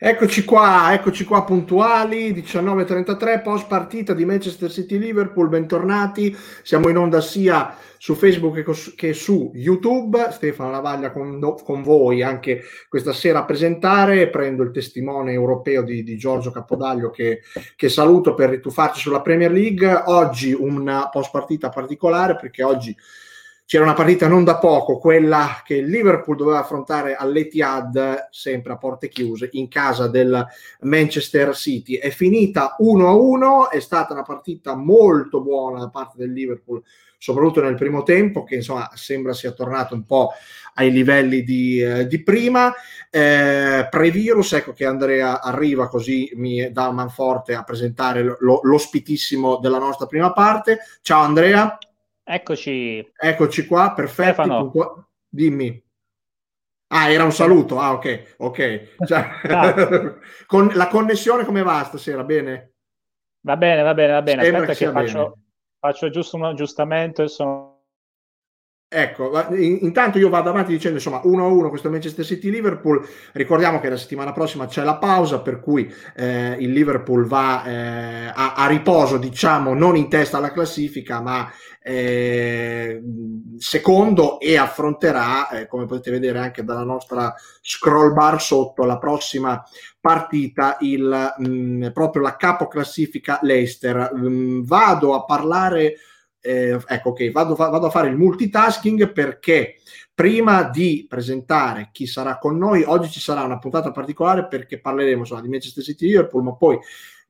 Eccoci qua puntuali, 19.33, post partita di Manchester City-Liverpool, bentornati, siamo in onda sia su Facebook che su YouTube, Stefano Lavaglia con voi anche questa sera a presentare, prendo il testimone europeo di Giorgio Capodaglio che saluto per ritruffarci sulla Premier League, oggi una post partita particolare perché oggi c'era una partita non da poco, quella che il Liverpool doveva affrontare all'Etihad, sempre a porte chiuse, in casa del Manchester City. È finita 1-1, è stata una partita molto buona da parte del Liverpool, soprattutto nel primo tempo, che insomma sembra sia tornato un po' ai livelli di prima. Previrus, ecco che Andrea arriva così mi dà manforte a presentare l'ospitissimo della nostra prima parte. Ciao Andrea. Eccoci qua, perfetto. Dimmi. Ah, era un saluto. Ah, ok. Con la connessione come va stasera? Bene? Va bene. Sembra aspetta che faccio giusto un aggiustamento e sono... Ecco, intanto io vado avanti dicendo insomma 1-1 questo Manchester City-Liverpool, ricordiamo che la settimana prossima c'è la pausa per cui il Liverpool va a riposo, diciamo non in testa alla classifica ma secondo e affronterà, come potete vedere anche dalla nostra scroll bar sotto, la prossima partita proprio la capoclassifica Leicester. Vado a parlare... vado a fare il multitasking perché prima di presentare chi sarà con noi, oggi ci sarà una puntata particolare perché parleremo insomma, di Manchester City Liverpool, ma poi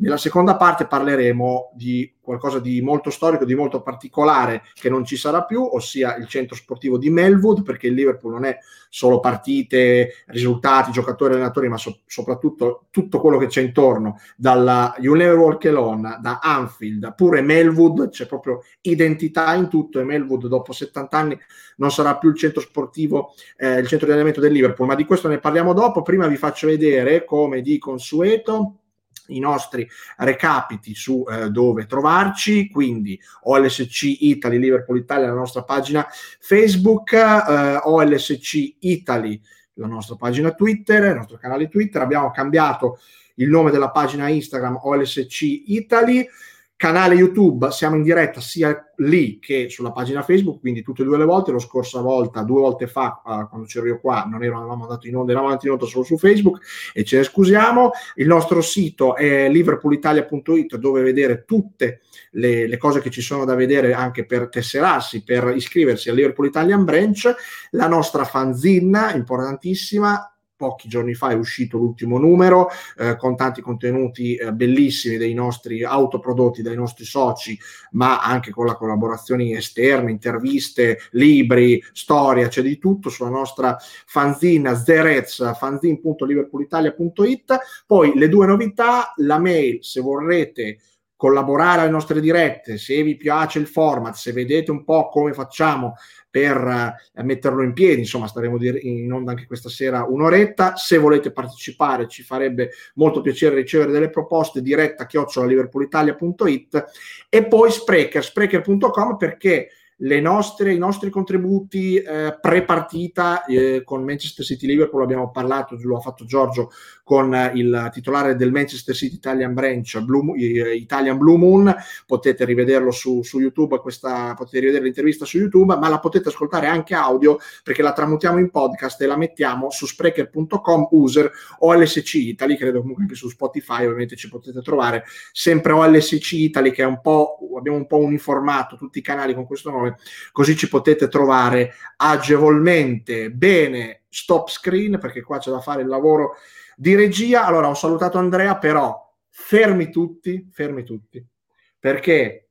nella seconda parte parleremo di qualcosa di molto storico, di molto particolare che non ci sarà più, ossia il centro sportivo di Melwood, perché il Liverpool non è solo partite, risultati, giocatori, allenatori, ma soprattutto tutto quello che c'è intorno, dalla You Never Walk Alone, da Anfield, pure Melwood, c'è proprio identità in tutto e Melwood dopo 70 anni non sarà più il centro sportivo, il centro di allenamento del Liverpool, ma di questo ne parliamo dopo. Prima vi faccio vedere, come di consueto, i nostri recapiti su dove trovarci, quindi OLSC Italy, Liverpool Italia, la nostra pagina Facebook, OLSC Italy, la nostra pagina Twitter, il nostro canale Twitter, abbiamo cambiato il nome della pagina Instagram OLSC Italy, canale YouTube, siamo in diretta sia lì che sulla pagina Facebook, quindi tutte e due le volte, la scorsa volta, 2 volte fa, quando c'ero io qua, non eravamo andati in onda, eravamo andati in onda solo su Facebook e ce ne scusiamo. Il nostro sito è liverpoolitalia.it dove vedere tutte le cose che ci sono da vedere anche per tesserarsi, per iscriversi al Liverpool Italian Branch, la nostra fanzine importantissima. Pochi giorni fa è uscito l'ultimo numero con tanti contenuti bellissimi dei nostri autoprodotti, dai nostri soci, ma anche con la collaborazioni esterne, interviste, libri, storia, c'è di tutto sulla nostra fanzina Zerez, fanzine.liverpoolitalia.it. Poi le 2 novità, la mail se vorrete collaborare alle nostre dirette, se vi piace il format, se vedete un po' come facciamo per metterlo in piedi, insomma staremo in onda anche questa sera un'oretta, se volete partecipare ci farebbe molto piacere ricevere delle proposte, diretta@liverpoolitalia.it e poi spreaker.com perché i nostri contributi pre-partita con Manchester City-Liverpool, abbiamo parlato, lo ha fatto Giorgio con il titolare del Manchester City Italian Branch, Italian Blue Moon, potete rivederlo su YouTube, potete rivedere l'intervista su YouTube, ma la potete ascoltare anche audio perché la tramutiamo in podcast e la mettiamo su Spreaker.com, user OLSC Italy, credo comunque anche su Spotify ovviamente ci potete trovare, sempre OLSC Italy che è abbiamo un po' uniformato tutti i canali con questo nome, così ci potete trovare agevolmente. Bene, stop screen perché qua c'è da fare il lavoro di regia. Allora, ho salutato Andrea, però fermi tutti perché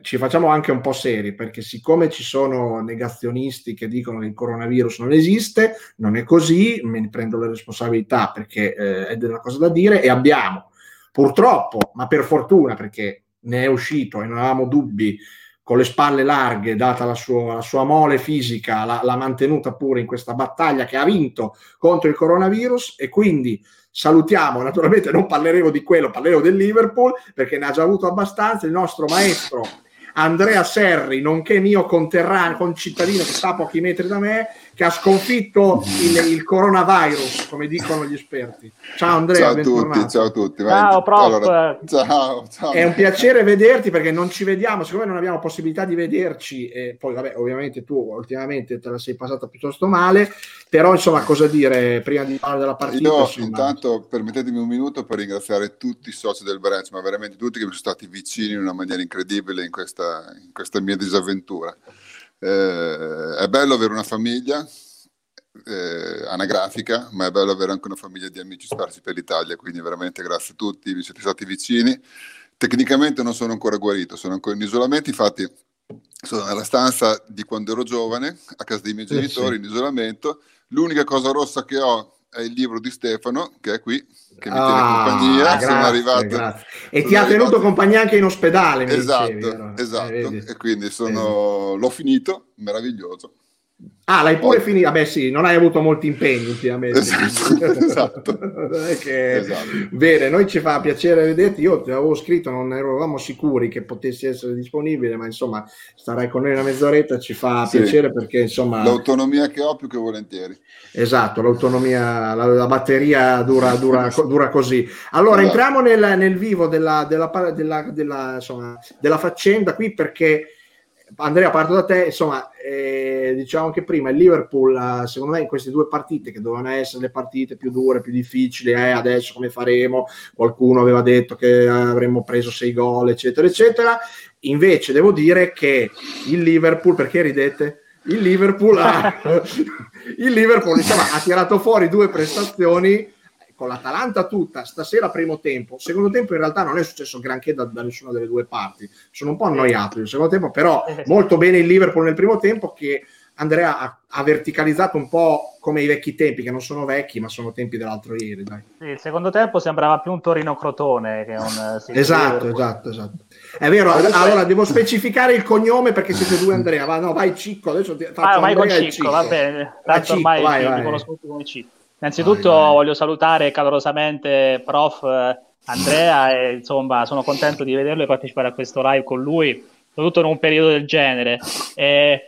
ci facciamo anche un po' seri, perché siccome ci sono negazionisti che dicono che il coronavirus non esiste, non è così, me ne prendo le responsabilità perché è una cosa da dire e abbiamo purtroppo, ma per fortuna perché ne è uscito e non avevamo dubbi, con le spalle larghe, data la sua mole fisica, l'ha mantenuta pure in questa battaglia che ha vinto contro il coronavirus e quindi salutiamo, naturalmente non parleremo di quello, parleremo del Liverpool perché ne ha già avuto abbastanza, il nostro maestro Andrea Serri, nonché mio concittadino che sta a pochi metri da me, che ha sconfitto il coronavirus, come dicono gli esperti. Ciao Andrea, bentornato. Ciao a tutti. Ciao prof. Allora, ciao. È un piacere vederti, perché non ci vediamo, siccome non abbiamo possibilità di vederci, e poi vabbè, ovviamente tu ultimamente te la sei passata piuttosto male, però insomma, cosa dire prima di parlare della partita? Io intanto permettetemi un minuto per ringraziare tutti i soci del branch, ma veramente tutti, che mi sono stati vicini in una maniera incredibile in questa mia disavventura. È bello avere una famiglia anagrafica, ma è bello avere anche una famiglia di amici sparsi per l'Italia, quindi veramente grazie a tutti, vi siete stati vicini. Tecnicamente non sono ancora guarito, sono ancora in isolamento, infatti sono nella stanza di quando ero giovane a casa dei miei genitori, in isolamento. L'unica cosa rossa che ho è il libro di Stefano, che è qui, che mi tiene compagnia. Grazie, sono arrivato, grazie. E sono ti ha arrivato. Tenuto compagnia anche in ospedale, mi esatto. E quindi l'ho finito, meraviglioso. L'hai pure finito? Vabbè, sì, non hai avuto molti impegni ultimamente. Esatto. Bene, noi ci fa piacere vederti. Io ti avevo scritto, non eravamo sicuri che potessi essere disponibile, ma insomma starai con noi una mezz'oretta, ci fa piacere, perché insomma l'autonomia che ho più che volentieri. Esatto, l'autonomia, la batteria dura così. Allora, entriamo nel vivo della faccenda qui, perché Andrea, parto da te, insomma, diciamo anche prima, il Liverpool, secondo me, in queste due partite che dovevano essere le partite più dure, più difficili, adesso come faremo? Qualcuno aveva detto che avremmo preso 6 gol, eccetera, eccetera. Invece devo dire che il Liverpool, perché ridete? Il Liverpool insomma, ha tirato fuori due prestazioni, con l'Atalanta tutta, stasera primo tempo, secondo tempo in realtà non è successo granché da nessuna delle due parti, sono un po' annoiato il secondo tempo, però molto bene il Liverpool nel primo tempo, che Andrea ha verticalizzato un po' come i vecchi tempi, che non sono vecchi ma sono tempi dell'altro ieri, dai. Sì, il secondo tempo sembrava più un Torino-Crotone che un... esatto. È vero, allora devo specificare il cognome perché siete due, Andrea. Vai Cicco, adesso vai con Cicco, va bene, tanto ormai ti conosco come Cicco. Innanzitutto voglio salutare calorosamente prof Andrea e insomma sono contento di vederlo e partecipare a questo live con lui, soprattutto in un periodo del genere.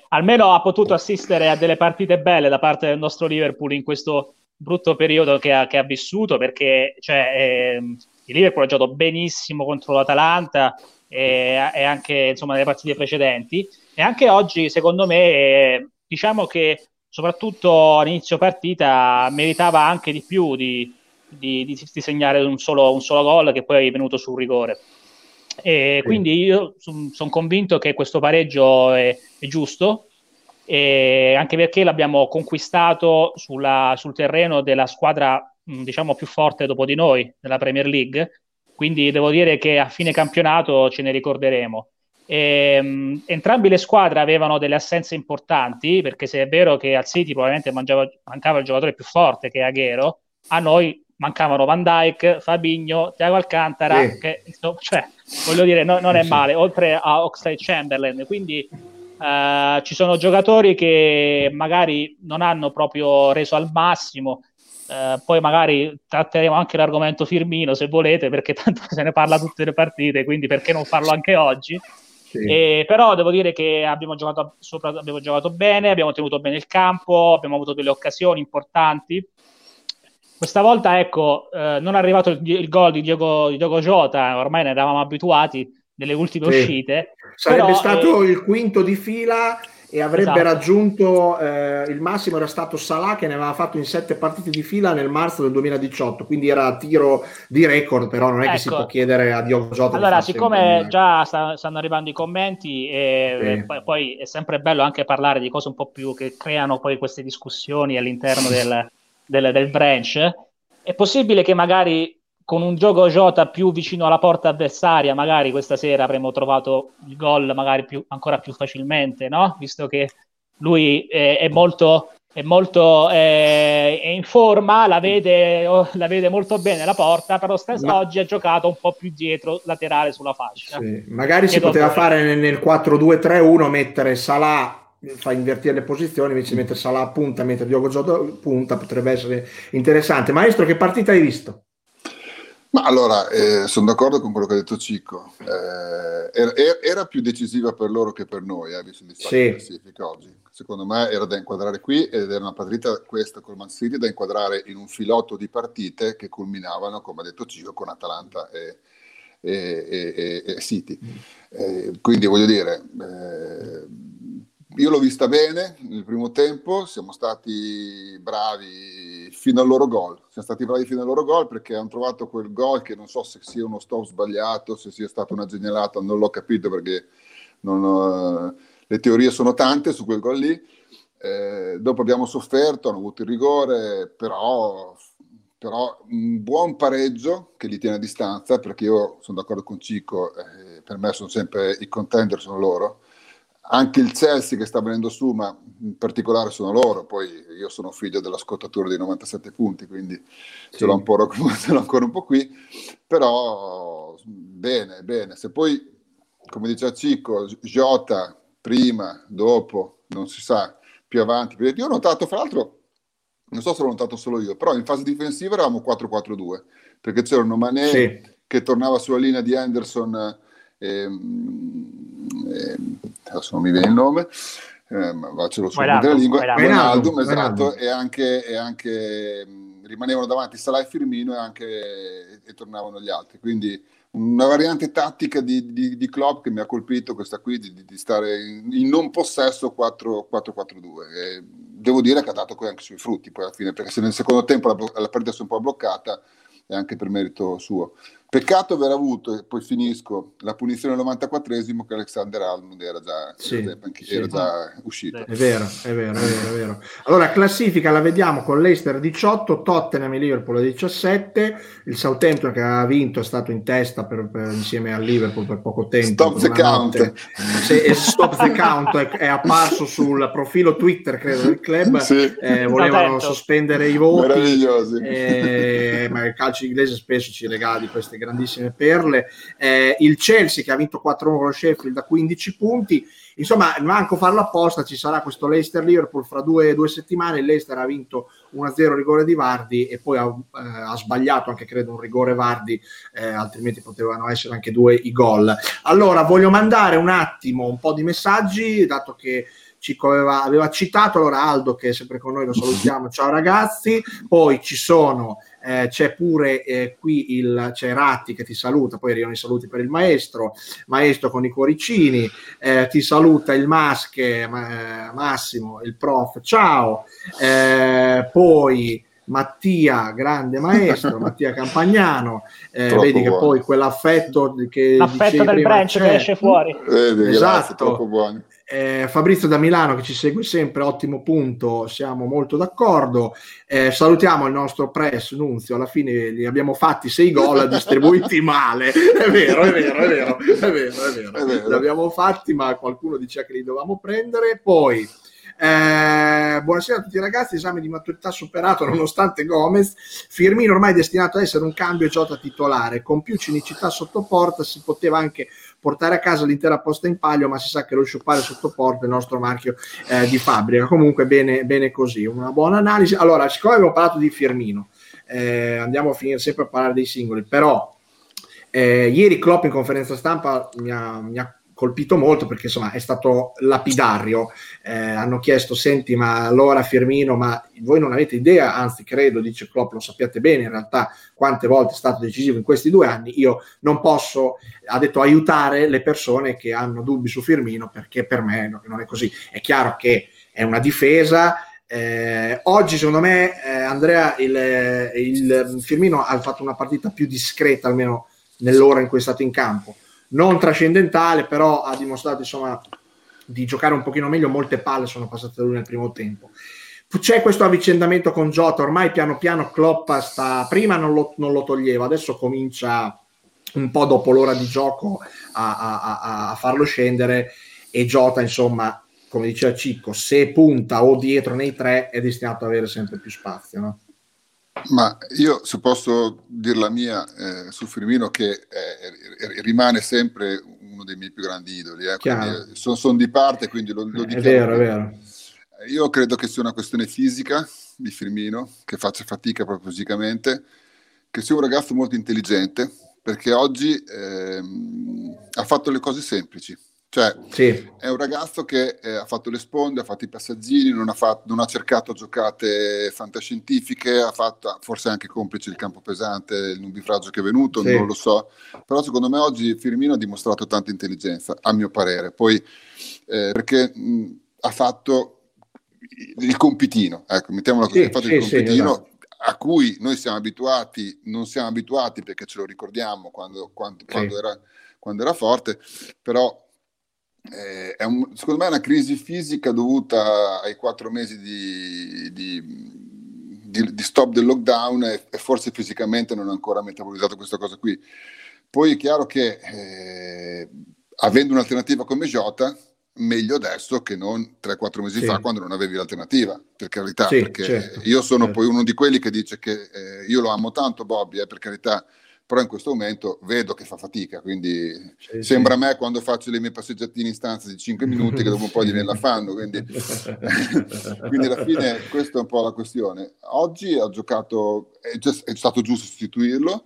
Almeno ha potuto assistere a delle partite belle da parte del nostro Liverpool in questo brutto periodo che ha vissuto, perché il Liverpool ha giocato benissimo contro l'Atalanta e anche insomma nelle partite precedenti, e anche oggi secondo me diciamo che soprattutto all'inizio partita meritava anche di più di segnare un solo gol, che poi è venuto sul rigore, e quindi io sono convinto che questo pareggio è giusto, e anche perché l'abbiamo conquistato sul terreno della squadra diciamo più forte dopo di noi nella Premier League, quindi devo dire che a fine campionato ce ne ricorderemo. Entrambi le squadre avevano delle assenze importanti, perché se è vero che al City probabilmente mancava il giocatore più forte, che è Aguero, a noi mancavano Van Dijk, Fabinho, Thiago Alcantara, che voglio dire, non è male, oltre a Oxlade-Chamberlain, quindi ci sono giocatori che magari non hanno proprio reso al massimo. Poi magari tratteremo anche l'argomento Firmino, se volete, perché tanto se ne parla tutte le partite, quindi perché non farlo anche oggi. Però devo dire che abbiamo giocato bene, abbiamo tenuto bene il campo, abbiamo avuto delle occasioni importanti. Questa volta non è arrivato il gol di Diogo Jota, ormai ne eravamo abituati nelle ultime uscite. Sarebbe stato il quinto di fila e avrebbe raggiunto il massimo, era stato Salah, che ne aveva fatto in 7 partite di fila nel marzo del 2018, quindi era tiro di record, però non è che si può chiedere a Diogo Jota. Allora, siccome già stanno arrivando i commenti poi è sempre bello anche parlare di cose un po' più che creano poi queste discussioni all'interno del branch, è possibile che magari con un Diogo Jota più vicino alla porta avversaria, magari questa sera avremmo trovato il gol magari ancora più facilmente, no? Visto che lui è molto in forma, la vede molto bene la porta, però oggi ha giocato un po' più dietro, laterale sulla fascia. Sì, magari e si poteva fare nel 4-2-3-1, mettere Salah, fa invertire le posizioni, invece di mettere Salah a punta, mettere Diogo Jota a punta, potrebbe essere interessante. Maestro, che partita hai visto? Ma allora, sono d'accordo con quello che ha detto Cicco. Era più decisiva per loro che per noi, visto il distacco in classifica oggi. Secondo me era da inquadrare qui, ed era una partita questa col Man City da inquadrare in un filotto di partite che culminavano, come ha detto Cicco, con Atalanta e City. Quindi voglio dire, io l'ho vista bene nel primo tempo, siamo stati bravi fino al loro gol. Siamo stati bravi fino al loro gol perché hanno trovato quel gol che non so se sia uno stop sbagliato, se sia stata una genialata, non l'ho capito perché le teorie sono tante su quel gol lì. Dopo abbiamo sofferto, hanno avuto il rigore, però un buon pareggio che li tiene a distanza, perché io sono d'accordo con Cicco, per me sono sempre i contender, sono loro. Anche il Chelsea che sta venendo su, ma in particolare sono loro. Poi io sono figlio della scottatura dei 97 punti, quindi ce l'ho ancora un po' qui. Però bene. Se poi, come diceva Cicco, Jota prima, dopo, non si sa, più avanti. Io ho notato, fra l'altro, non so se l'ho notato solo io, però in fase difensiva eravamo 4-4-2, perché c'erano Mané che tornava sulla linea di Henderson, adesso non mi viene il nome, ma faccio su la lingua, Wijnaldum, esatto, e anche rimanevano davanti Salah e Firmino e tornavano gli altri. Quindi una variante tattica di Klopp che mi ha colpito, questa qui di stare in non possesso 4-4-2, e devo dire che ha dato anche sui frutti poi alla fine, perché se nel secondo tempo la partita si è un po' bloccata, è anche per merito suo. Peccato aver avuto, e poi finisco, la punizione al 94esimo, che Alexander Arnold era già uscito. È vero. Allora, classifica la vediamo con Leicester 18, Tottenham e Liverpool 17, il Southampton che ha vinto è stato in testa per insieme al Liverpool per poco tempo. Stop the count. Stop the count è apparso sul profilo Twitter, credo, del club, volevano sospendere i voti. Meravigliosi. Ma il calcio inglese spesso ci regala di queste grandissime perle. Il Chelsea che ha vinto 4-1 con lo Sheffield da 15 punti, insomma manco farlo apposta, ci sarà questo Leicester-Liverpool fra due settimane. Il Leicester ha vinto 1-0 rigore di Vardy e poi ha sbagliato anche, credo, un rigore Vardy, altrimenti potevano essere anche due i gol. Allora voglio mandare un attimo un po' di messaggi, dato che Cicco aveva citato. Allora Aldo, che è sempre con noi, lo salutiamo, ciao ragazzi. Poi ci sono c'è pure qui c'è Ratti che ti saluta, poi arrivano i saluti per il maestro con i cuoricini, ti saluta il Massimo, il prof, ciao, poi Mattia, grande maestro, Mattia Campagnano, vedi buono. Che poi quell'affetto che l'affetto del prima, branch che esce fuori, esatto, grazie, Fabrizio da Milano che ci segue sempre, ottimo punto, siamo molto d'accordo. Salutiamo il nostro press Nunzio, alla fine gli abbiamo fatti 6 gol distribuiti male, è vero, li abbiamo fatti, ma qualcuno diceva che li dovevamo prendere. Poi buonasera a tutti ragazzi, esame di maturità superato nonostante Gomez, Firmino ormai destinato a essere un cambio e Jota titolare, con più cinicità sotto porta si poteva anche portare a casa l'intera posta in palio, ma si sa che lo sciupare sotto porta è il nostro marchio di fabbrica. Comunque bene così, una buona analisi. Allora, siccome abbiamo parlato di Firmino, andiamo a finire sempre a parlare dei singoli, però ieri Klopp in conferenza stampa mi ha colpito molto, perché insomma è stato lapidario. Hanno chiesto: senti, ma allora Firmino, ma voi non avete idea, anzi credo, dice Klopp, lo sappiate bene in realtà quante volte è stato decisivo in questi 2 anni, io non posso, ha detto, aiutare le persone che hanno dubbi su Firmino, perché per me non è così. È chiaro che è una difesa. Oggi secondo me Andrea, il Firmino ha fatto una partita più discreta, almeno nell'ora in cui è stato in campo, non trascendentale, però ha dimostrato insomma di giocare un pochino meglio. Molte palle sono passate da lui nel primo tempo. C'è questo avvicendamento con Jota, ormai piano piano Klopp prima non lo toglieva, adesso comincia un po' dopo l'ora di gioco a farlo scendere, e Jota insomma, come diceva Cicco, se punta o dietro nei tre è destinato ad avere sempre più spazio, no? Ma io, se posso dire la mia su Firmino, che rimane sempre uno dei miei più grandi idoli, sono di parte, quindi lo dichiaro. È vero. Io credo che sia una questione fisica di Firmino, che faccia fatica proprio fisicamente, che sia un ragazzo molto intelligente, perché oggi ha fatto le cose semplici. Cioè, sì, è un ragazzo che ha fatto le sponde, ha fatto i passaggini, non ha cercato giocate fantascientifiche, ha fatto, forse anche complice il campo pesante, il nubifragio che è venuto, sì, non lo so, però secondo me oggi Firmino ha dimostrato tanta intelligenza, a mio parere. Poi perché ha fatto il compitino, ecco, mettiamola così, ha fatto il compitino, esatto, a cui noi siamo abituati, non siamo abituati perché ce lo ricordiamo quando era forte, però secondo me è una crisi fisica dovuta ai 4 mesi di stop del lockdown, e forse fisicamente non ha ancora metabolizzato questa cosa qui. Poi è chiaro che avendo un'alternativa come Jota, meglio adesso che non 3-4 mesi fa, quando non avevi l'alternativa, per carità, perché io sono poi uno di quelli che dice che io lo amo tanto Bobby, per carità, però in questo momento vedo che fa fatica, quindi sembra a me quando faccio le mie passeggiatine in stanza di 5 minuti che dopo un po' di me la fanno, quindi quindi alla fine questa è un po' la questione. Oggi ha giocato, è stato giusto sostituirlo,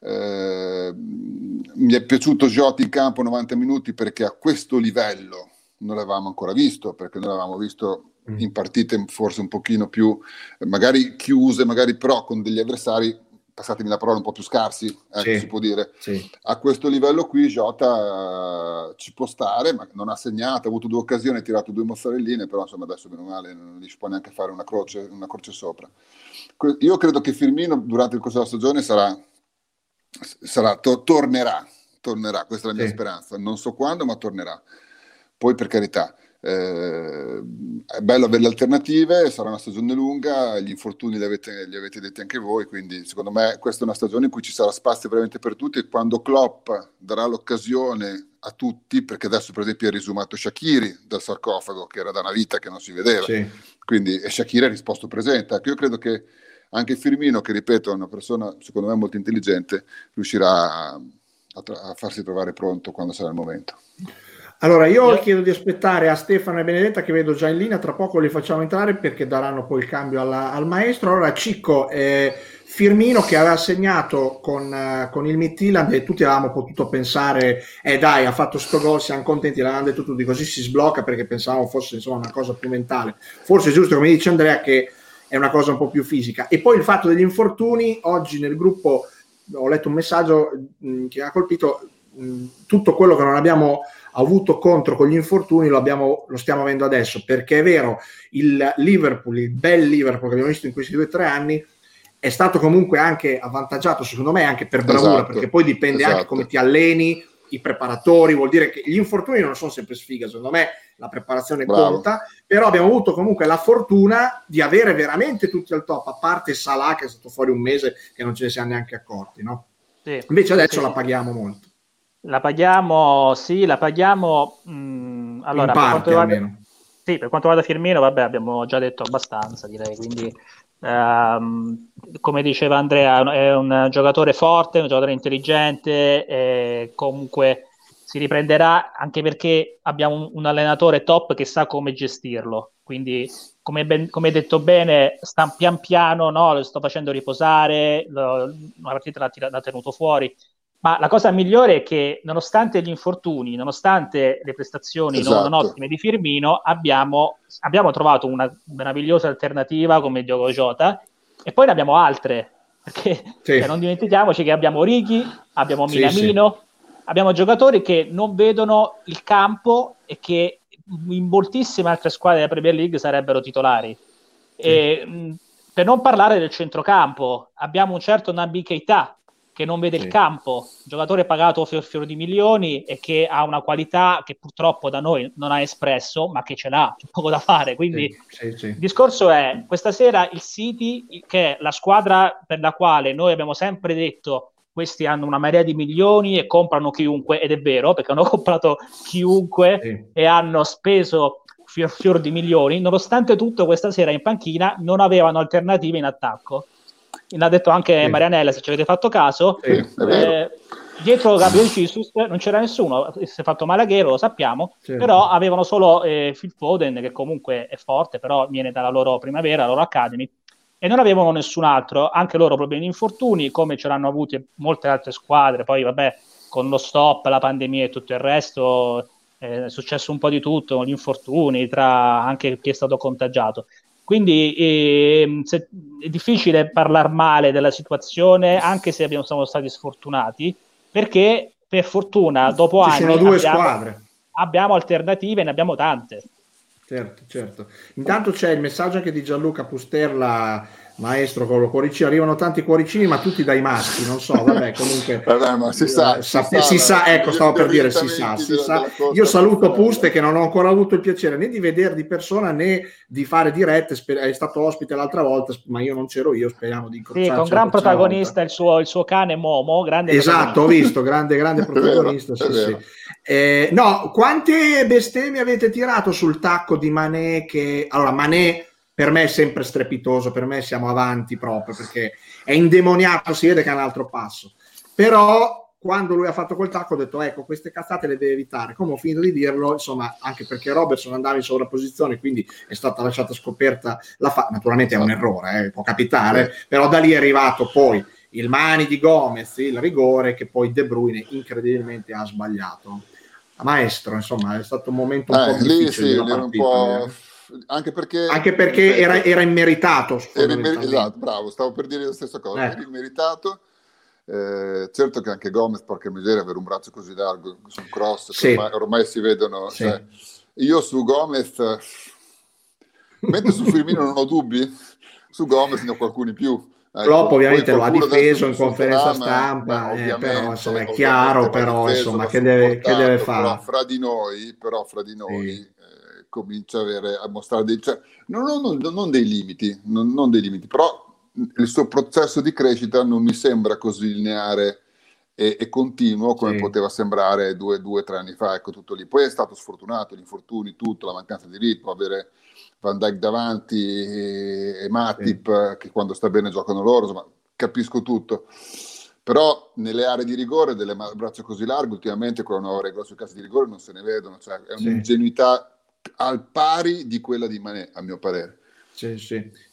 mi è piaciuto Jota in campo 90 minuti perché a questo livello non l'avevamo ancora visto, perché non l'avevamo visto in partite forse un pochino più magari chiuse, magari però con degli avversari, passatemi la parola, un po' più scarsi, si può dire. Sì. A questo livello qui Jota ci può stare, ma non ha segnato, ha avuto 2 occasioni, ha tirato 2 mozzarelline, però insomma adesso meno male non gli si può neanche fare una croce sopra. Io credo che Firmino durante il corso della stagione tornerà, questa è la mia speranza, non so quando, ma tornerà. Poi per carità, è bello avere le alternative, sarà una stagione lunga, gli infortuni li avete detti anche voi, quindi secondo me questa è una stagione in cui ci sarà spazio veramente per tutti, e quando Klopp darà l'occasione a tutti, perché adesso per esempio è risumato Shaqiri dal sarcofago, che era da una vita che non si vedeva, quindi Shaqiri ha risposto presente. Io credo che anche Firmino, che ripeto è una persona secondo me molto intelligente, riuscirà a farsi trovare pronto quando sarà il momento. Allora io chiedo di aspettare a Stefano e Benedetta, che vedo già in linea, tra poco li facciamo entrare perché daranno poi il cambio al maestro. Allora Cicco, Firmino che aveva segnato con il Midtjylland, e tutti avevamo potuto pensare dai, ha fatto sto gol, siamo contenti, l'avevamo detto tutti, così si sblocca, perché pensavamo fosse insomma una cosa più mentale, forse è giusto come dice Andrea che è una cosa un po' più fisica. E poi il fatto degli infortuni, oggi nel gruppo ho letto un messaggio che ha colpito, tutto quello che non abbiamo avuto contro con gli infortuni lo stiamo avendo adesso, perché è vero, il Liverpool, il bel Liverpool che abbiamo visto in questi 2 o 3 anni, è stato comunque anche avvantaggiato secondo me anche per bravura, perché poi dipende anche come ti alleni, i preparatori, vuol dire che gli infortuni non sono sempre sfiga, secondo me la preparazione conta, però abbiamo avuto comunque la fortuna di avere veramente tutti al top, a parte Salah che è stato fuori 1 mese che non ce ne siamo neanche accorti, no? Invece adesso la paghiamo molto. La paghiamo, allora, in parte, per quanto riguarda Firmino, vabbè, abbiamo già detto abbastanza, direi, quindi come diceva Andrea, è un giocatore forte, un giocatore intelligente, comunque si riprenderà, anche perché abbiamo un allenatore top che sa come gestirlo, quindi come detto bene, sta pian piano, no? Lo sto facendo riposare, una partita l'ha tenuto fuori. Ma la cosa migliore è che nonostante gli infortuni, nonostante le prestazioni non ottime di Firmino, abbiamo trovato una meravigliosa alternativa come Diogo Jota, e poi ne abbiamo altre, perché non dimentichiamoci che abbiamo Righi, abbiamo Minamino, abbiamo giocatori che non vedono il campo e che in moltissime altre squadre della Premier League sarebbero titolari. E, per non parlare del centrocampo, abbiamo un certo Naby Keita che non vede il campo, giocatore pagato fior di milioni e che ha una qualità che purtroppo da noi non ha espresso, ma che ce l'ha, c'è poco da fare, quindi il discorso è, questa sera il City, che è la squadra per la quale noi abbiamo sempre detto questi hanno una marea di milioni e comprano chiunque, ed è vero, perché hanno comprato chiunque e hanno speso fior di milioni, nonostante tutto questa sera in panchina non avevano alternative in attacco. L'ha detto anche Marianella, se ci avete fatto caso, dietro Gabriel Jesus non c'era nessuno, si è fatto Malaguero, lo sappiamo, però avevano solo Phil Foden, che comunque è forte, però viene dalla loro primavera, la loro Academy, e non avevano nessun altro, anche loro problemi di infortuni, come ce l'hanno avuti molte altre squadre. Poi vabbè, con lo stop, la pandemia e tutto il resto, è successo un po' di tutto, gli infortuni, tra anche chi è stato contagiato. Quindi è difficile parlare male della situazione, anche se siamo stati sfortunati, perché per fortuna dopo anni sono due squadre, abbiamo alternative, ne abbiamo tante. Certo, certo. Intanto c'è il messaggio anche di Gianluca Pusterla, maestro con lo cuoricino. Arrivano tanti cuoricini, ma tutti dai maschi, non so, vabbè, comunque ma si sa, ecco, stavo per dire si sa. Io saluto Puste, che non ho ancora avuto il piacere né di vedere di persona né di fare dirette, è stato ospite l'altra volta, ma io non c'ero, io speriamo di incontrarci. Sì, con gran protagonista il suo cane Momo, grande. Esatto, ho visto, grande protagonista, vero. No, quante bestemmie avete tirato sul tacco di Mané? Che allora Mané per me è sempre strepitoso, per me siamo avanti proprio, perché è indemoniato, si vede che ha un altro passo. Però quando lui ha fatto quel tacco ho detto, ecco, queste cazzate le deve evitare. Come ho finito di dirlo, insomma, anche perché Robertson andava in sovrapposizione, quindi è stata lasciata scoperta la fa. Naturalmente è un errore, può capitare, però da lì è arrivato poi il mani di Gomez, il rigore, che poi De Bruyne incredibilmente ha sbagliato. Maestro, insomma, è stato un momento un po' difficile della partita. Anche perché era immeritato. Esatto, bravo, stavo per dire la stessa cosa. Era immeritato. Certo che anche Gomez, porca miseria, avere un braccio così largo su un cross, sì. ormai si vedono. Sì. Cioè, io su Gomez, mentre su Firmino non ho dubbi, su Gomez ne ho qualcuno in più. Klopp ovviamente lo ha difeso in conferenza stampa, però insomma è chiaro, però insomma che deve fare. Però fra di noi comincia a mostrare dei, cioè, non dei limiti, però il suo processo di crescita non mi sembra così lineare e continuo come poteva sembrare due, tre anni fa, ecco, tutto lì. Poi è stato sfortunato, gli infortuni, tutto, la mancanza di ritmo, avere Van Dijk davanti e Matip, che quando sta bene giocano loro, insomma, capisco tutto. Però nelle aree di rigore, delle braccia così larghe, ultimamente con la nuova regola sui casi di rigore non se ne vedono, cioè è un'ingenuità al pari di quella di Mané, a mio parere. Sì.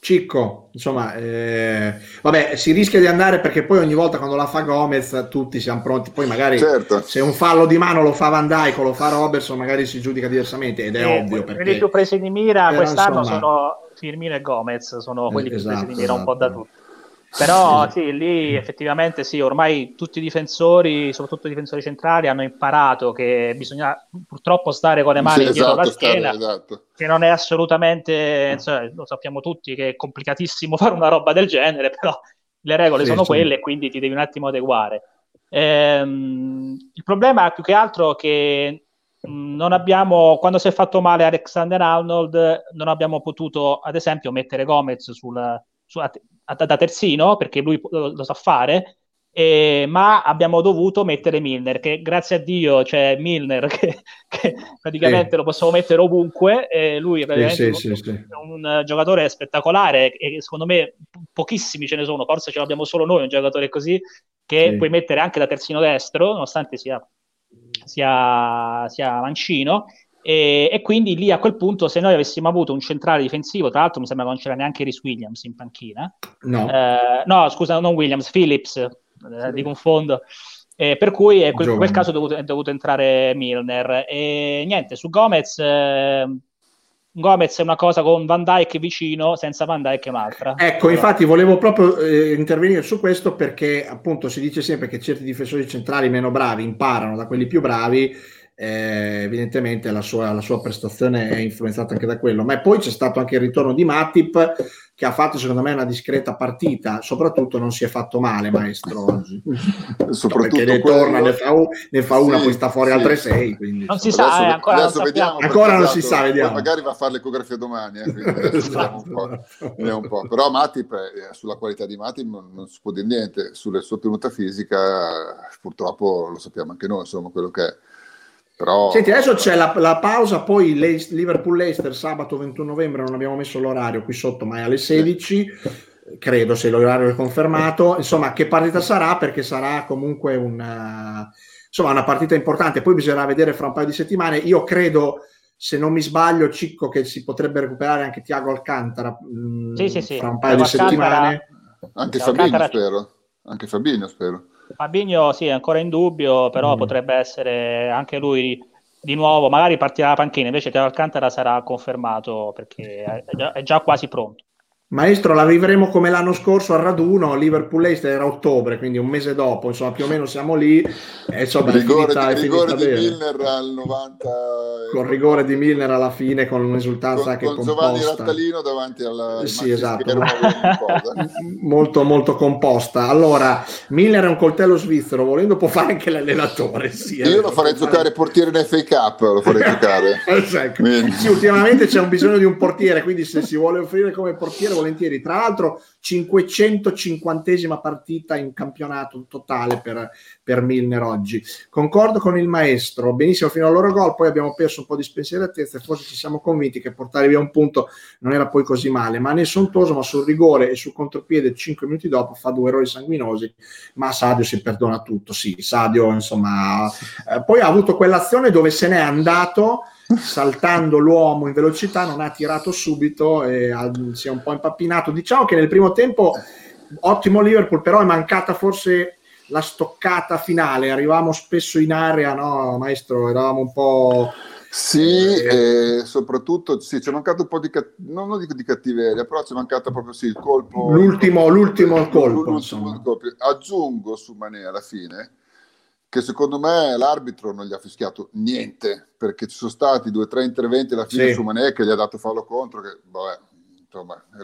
Cicco, insomma, vabbè, si rischia di andare, perché poi ogni volta quando la fa Gomez tutti siamo pronti, poi magari se un fallo di mano lo fa Van Dijk o lo fa Robertson magari si giudica diversamente, ed è ovvio, perché i più presi di mira quest'anno sono Firmino e Gomez, sono quelli più presi di mira un po' da tutti. Però sì, lì effettivamente ormai tutti i difensori, soprattutto i difensori centrali, hanno imparato che bisogna purtroppo stare con le mani dietro la schiena, che non è assolutamente, insomma, lo sappiamo tutti che è complicatissimo fare una roba del genere, però le regole sono quelle, quindi ti devi un attimo adeguare. Il problema più che altro è che non abbiamo, quando si è fatto male Alexander Arnold, non abbiamo potuto ad esempio mettere Gomez da terzino, perché lui lo sa fare, ma abbiamo dovuto mettere Milner, che grazie a Dio c'è Milner che praticamente lo possiamo mettere ovunque, lui è un giocatore spettacolare e secondo me pochissimi ce ne sono, forse ce l'abbiamo solo noi un giocatore così, che puoi mettere anche da terzino destro, nonostante sia mancino. E quindi lì a quel punto, se noi avessimo avuto un centrale difensivo, tra l'altro mi sembra che non c'era neanche Rhys Williams in panchina, Phillips, li confondo, per cui in quel caso è dovuto entrare Milner. E niente, su Gomez è una cosa con Van Dijk vicino, senza Van Dijk è un'altra. Ecco, infatti volevo proprio intervenire su questo, perché appunto si dice sempre che certi difensori centrali meno bravi imparano da quelli più bravi. Evidentemente la sua prestazione è influenzata anche da quello, ma poi c'è stato anche il ritorno di Matip, che ha fatto secondo me una discreta partita, soprattutto non si è fatto male, maestro, oggi soprattutto perché ne fa una, poi sta fuori altre sei, quindi non si sa, ancora non si sa, vediamo, magari va a fare l'ecografia domani, vediamo un po'. Però Matip, sulla qualità di Matip non si può dire niente, sulla sua tenuta fisica purtroppo lo sappiamo anche noi, insomma, quello che è. Però... Senti, adesso c'è la pausa, poi Liverpool-Leicester sabato 21 novembre, non abbiamo messo l'orario qui sotto, ma è alle 16, credo, se l'orario è confermato. Insomma, che partita sarà, perché sarà comunque una partita importante, poi bisognerà vedere fra un paio di settimane. Io credo se non mi sbaglio, Cicco, che si potrebbe recuperare anche Thiago Alcantara sì, fra un paio di settimane. Anche Fabinho, spero. Anche Fabinho, spero. Fabinho sì, è ancora in dubbio, però potrebbe essere anche lui di nuovo, magari partirà la panchina, invece Thiago Alcantara sarà confermato perché è già quasi pronto. Maestro, la vivremo come l'anno scorso al raduno, Liverpool-Leicester era ottobre, quindi un mese dopo, insomma più o meno siamo lì. Rigore di Milner al 90. Con rigore di Milner alla fine, con un'esultanza che composta. Con Giovanni Rattalino davanti alla... Sì, esatto. Molto, molto composta. Allora, Milner è un coltello svizzero, volendo può fare anche l'allenatore. Sì, io lo farei giocare portiere in FA Cup, lo farei giocare. Sì, ultimamente c'è un bisogno di un portiere, quindi se si vuole offrire come portiere volentieri. Tra l'altro 550esima partita in campionato totale per Milner oggi. Concordo con il maestro, benissimo fino al loro gol, poi abbiamo perso un po' di spensieratezza e forse ci siamo convinti che portare via un punto non era poi così male, ma nel sontoso, ma sul rigore e sul contropiede 5 minuti dopo fa due errori sanguinosi, ma Sadio si perdona tutto. Sì, Sadio insomma poi ha avuto quell'azione dove se n'è andato saltando l'uomo in velocità, non ha tirato subito e si è un po' impappinato. Diciamo che nel primo tempo ottimo Liverpool, però è mancata forse la stoccata finale, arrivavamo spesso in area, no maestro, eravamo un po' soprattutto sì, c'è mancato un po' di non dico di cattiveria, però c'è mancato proprio sì il colpo, l'ultimo colpo. Aggiungo su Mané alla fine che secondo me l'arbitro non gli ha fischiato niente, perché ci sono stati 2 o 3 interventi alla fine su Mané che gli ha dato fallo contro, che vabbè,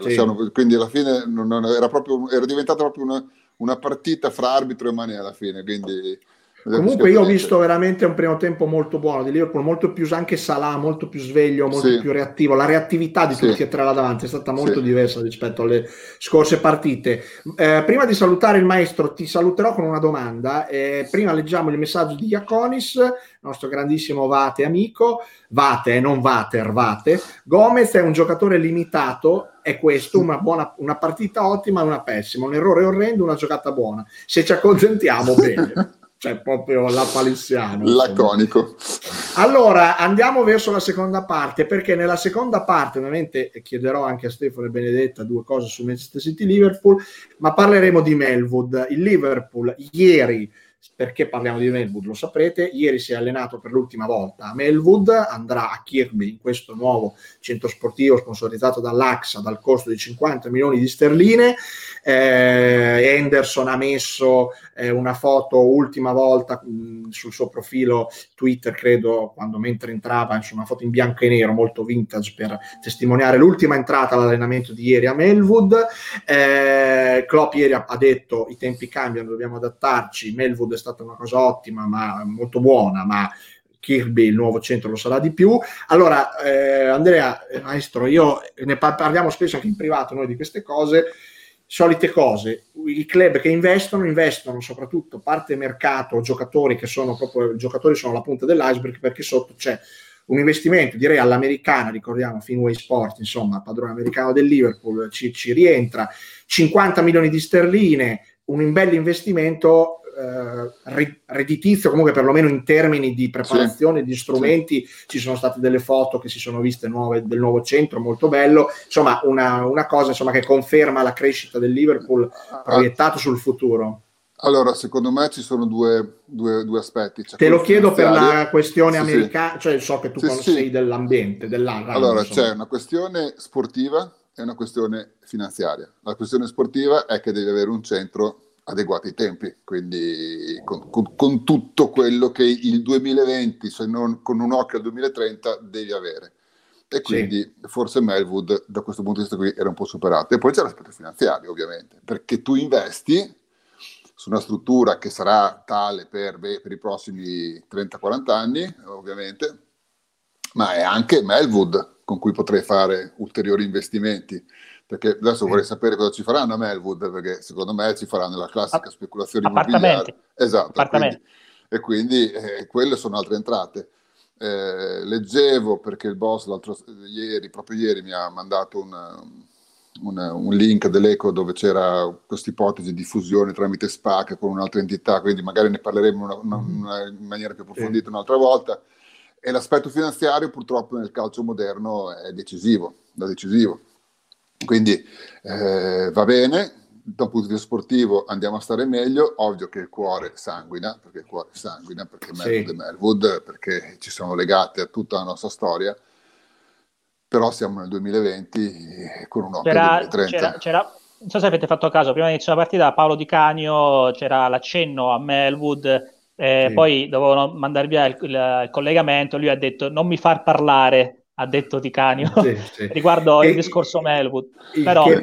insomma, quindi alla fine non era proprio, era diventata proprio una partita fra arbitro e Mané alla fine, quindi comunque io ho visto veramente un primo tempo molto buono di Liverpool, molto più anche Salah, molto più sveglio, molto più reattivo. La reattività di tutti e tre là davanti è stata molto diversa rispetto alle scorse partite. Prima di salutare il maestro ti saluterò con una domanda, prima leggiamo il messaggio di Iaconis, nostro grandissimo Vate amico. Vate, non Vater, Vate. Gomez è un giocatore limitato, è questo, una partita ottima e una pessima, un errore orrendo, una giocata buona, se ci accontentiamo bene. Cioè proprio la palissiano. Laconico. Allora, andiamo verso la seconda parte, perché nella seconda parte ovviamente chiederò anche a Stefano e Benedetta due cose su Manchester City Liverpool, ma parleremo di Melwood. Il Liverpool ieri, perché parliamo di Melwood lo saprete, ieri si è allenato per l'ultima volta a Melwood, andrà a Kirkby in questo nuovo centro sportivo sponsorizzato dall'AXA dal costo di 50 milioni di sterline. Henderson ha messo una foto ultima volta sul suo profilo Twitter, credo, quando mentre entrava, insomma una foto in bianco e nero molto vintage per testimoniare l'ultima entrata all'allenamento di ieri a Melwood. Klopp ieri ha detto i tempi cambiano, dobbiamo adattarci, Melwood è stata una cosa ottima, ma molto buona, ma Kirkby, il nuovo centro, lo sarà di più. Allora Andrea, maestro, io ne parliamo spesso anche in privato noi di queste cose, solite cose, i club che investono soprattutto parte mercato, giocatori che sono proprio, giocatori sono la punta dell'iceberg, perché sotto c'è un investimento, direi all'americana, ricordiamo Fenway Sports, insomma, padrone americano del Liverpool, ci rientra, 50 milioni di sterline, un bel investimento redditizio comunque, perlomeno in termini di preparazione di strumenti, ci sono state delle foto che si sono viste nuove del nuovo centro, molto bello, insomma una cosa insomma che conferma la crescita del Liverpool proiettato sul futuro. Allora secondo me ci sono due aspetti, cioè, te lo chiedo per la questione americana, cioè so che tu sei dell'ambiente dell'anno, allora insomma. C'è una questione sportiva e una questione finanziaria. La questione sportiva è che devi avere un centro adeguati ai tempi, quindi con tutto quello che il 2020, se non con un occhio al 2030, devi avere, e quindi forse Melwood da questo punto di vista qui era un po' superato. E poi c'è l'aspetto finanziario ovviamente, perché tu investi su una struttura che sarà tale per i prossimi 30-40 anni ovviamente, ma è anche Melwood con cui potrei fare ulteriori investimenti, perché adesso vorrei sapere cosa ci faranno a Melwood, perché secondo me ci faranno la classica speculazione immobiliare. Esatto. Quindi quelle sono altre entrate. Leggevo, perché il boss proprio ieri mi ha mandato un link dell'Eco dove c'era questa ipotesi di fusione tramite SPAC con un'altra entità, quindi magari ne parleremo in maniera più approfondita un'altra volta. e l'aspetto finanziario purtroppo nel calcio moderno è decisivo, da decisivo. Quindi va bene, da un punto di vista sportivo andiamo a stare meglio, ovvio che il cuore sanguina, perché Melwood è Melwood, perché ci sono legate a tutta la nostra storia, però siamo nel 2020 con un occhio del 2030. Non so se avete fatto caso, prima di iniziare la partita Paolo Di Canio c'era l'accenno a Melwood, sì. Poi dovevano mandare via il collegamento, lui ha detto non mi far parlare, ha detto Di Canio, riguardo il discorso Melwood. Però... Che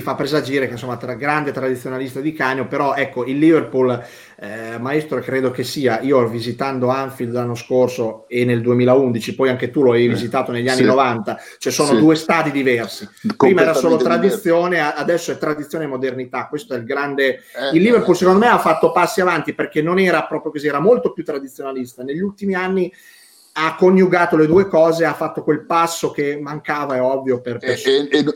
fa presagire che insomma tra grande tradizionalista Di Canio, però ecco il Liverpool, maestro, credo che sia, io visitando Anfield l'anno scorso e nel 2011, poi anche tu lo hai visitato negli anni 90, cioè sono due stadi diversi. Prima era solo tradizione, adesso è tradizione e modernità, questo è il grande... il Liverpool secondo me ha fatto passi avanti, perché non era proprio così, era molto più tradizionalista. Negli ultimi anni ha coniugato le due cose, ha fatto quel passo che mancava, è ovvio, e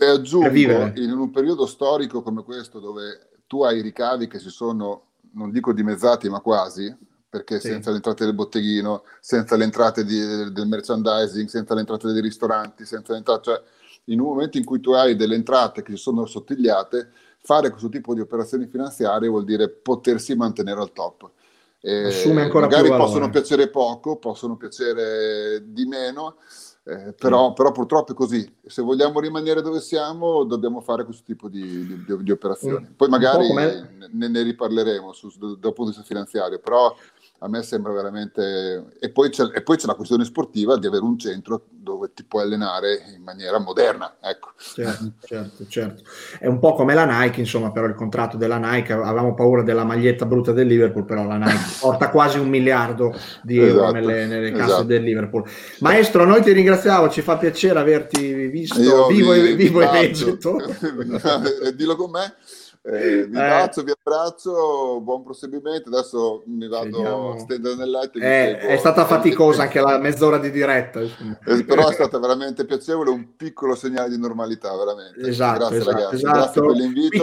aggiungo, per in un periodo storico come questo, dove tu hai i ricavi che si sono, non dico dimezzati, ma quasi, perché senza le entrate del botteghino, senza le entrate del merchandising, senza le entrate dei ristoranti, senza le entrate, cioè in un momento in cui tu hai delle entrate che si sono sottigliate, fare questo tipo di operazioni finanziarie vuol dire potersi mantenere al top. Magari possono piacere poco, possono piacere di meno, però purtroppo è così. Se vogliamo rimanere dove siamo dobbiamo fare questo tipo di operazioni. Poi magari ne riparleremo dal punto di vista finanziario, però a me sembra veramente... E poi c'è la questione sportiva di avere un centro dove ti puoi allenare in maniera moderna, ecco. Certo. È un po' come la Nike, insomma, però il contratto della Nike, avevamo paura della maglietta brutta del Liverpool, però la Nike porta quasi 1 miliardo di euro nelle casse del Liverpool. Maestro, noi ti ringraziamo, ci fa piacere averti visto vivo e vegeto. Dillo con me. Vi abbraccio, buon proseguimento. Adesso mi vado a stendere nel letto. È stata faticosa anche la mezz'ora di diretta, però è stata veramente piacevole, un piccolo segnale di normalità, veramente. Grazie, ragazzi. Grazie per l'invito.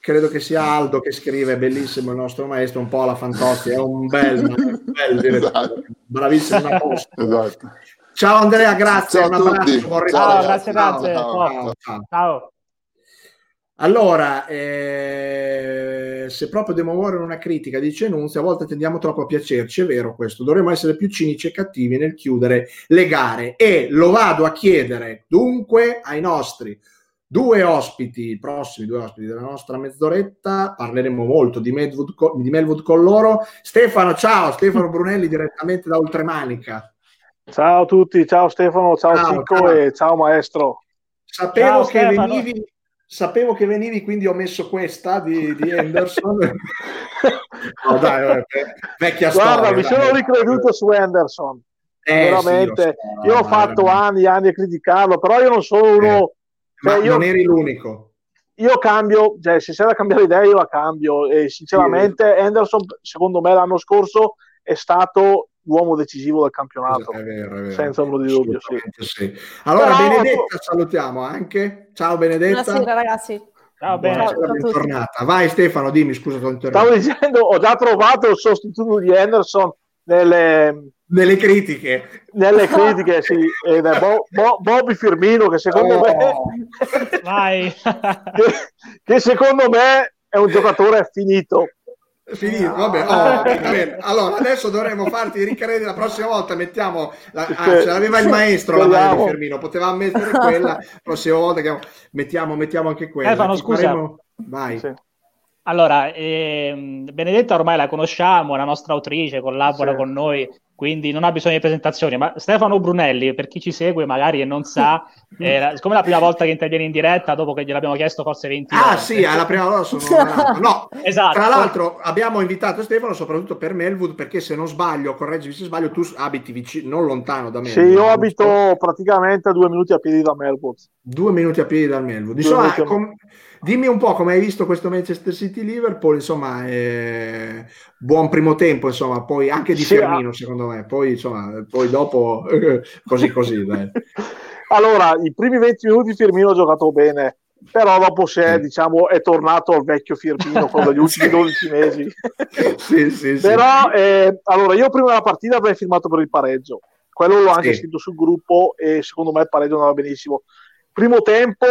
Credo che sia Aldo che scrive, bellissimo il nostro maestro, un po' alla Fantozzi, è un bel direttore, bravissimo. Esatto. Ciao Andrea, grazie, ciao un abbraccio, buon ritorno. Ciao. Allora, se proprio devo muovere una critica, dice Nunzio, a volte tendiamo troppo a piacerci, è vero questo, dovremmo essere più cinici e cattivi nel chiudere le gare, e lo vado a chiedere dunque ai nostri prossimi due ospiti della nostra mezz'oretta. Parleremo molto di Melwood con loro. Stefano Brunelli direttamente da Oltremanica. Ciao a tutti, ciao Stefano, ciao Cicco e ciao maestro. Sapevo che venivi, quindi ho messo questa di Henderson. No, dai, vecchia storia. Guarda, mi sono ricreduto su Henderson. Veramente. Io ho fatto anni e anni a criticarlo, però io non sono uno... non eri l'unico. Io cambio, cioè, se c'è da cambiare idea io la cambio. E sinceramente Henderson, secondo me, l'anno scorso è stato... uomo decisivo del campionato, è vero. Senza ombra di dubbio. Sì. Allora, ciao, Benedetta, salutiamo anche. Ciao Benedetta. Buonasera ragazzi. Ciao, bentornata. Vai Stefano, dimmi, scusa, ti ho interrotto. Stavo dicendo, ho già trovato il sostituto di Henderson nelle critiche. Nelle critiche, sì. Ed è Bobby Firmino, che secondo me vai. che secondo me è un giocatore finito. Finito, vabbè, va bene. Allora adesso dovremmo farti ricredere la prossima volta, mettiamo ce l'aveva il maestro la maglia di Firmino, potevamo mettere quella prossima volta, che mettiamo anche quella. Stefano, scusa, vai. Sì. Allora, Benedetta ormai la conosciamo, è la nostra autrice, collabora con noi, quindi non ha bisogno di presentazioni, ma Stefano Brunelli, per chi ci segue magari e non sa, siccome è la prima volta che interviene in diretta, dopo che gliel'abbiamo chiesto forse 20 anni. Ah sì, alla prima volta sono... No, esatto. Tra l'altro abbiamo invitato Stefano soprattutto per Melwood, perché se non sbaglio, correggimi se sbaglio, tu abiti vicino, non lontano da Melwood. Sì, io abito praticamente 2 minuti a piedi da Melwood. 2 minuti a piedi da Melwood. Insomma, dimmi un po' come hai visto questo Manchester City-Liverpool, insomma, buon primo tempo, insomma, poi anche di Firmino, secondo me. Poi dopo così dai. Allora, i primi 20 minuti Firmino ha giocato bene, però dopo se diciamo è tornato al vecchio Firmino con gli ultimi 12 mesi. Sì, però sì. Allora io prima della partita avrei firmato per il pareggio, quello l'ho anche scritto sul gruppo e secondo me il pareggio andava benissimo. Primo tempo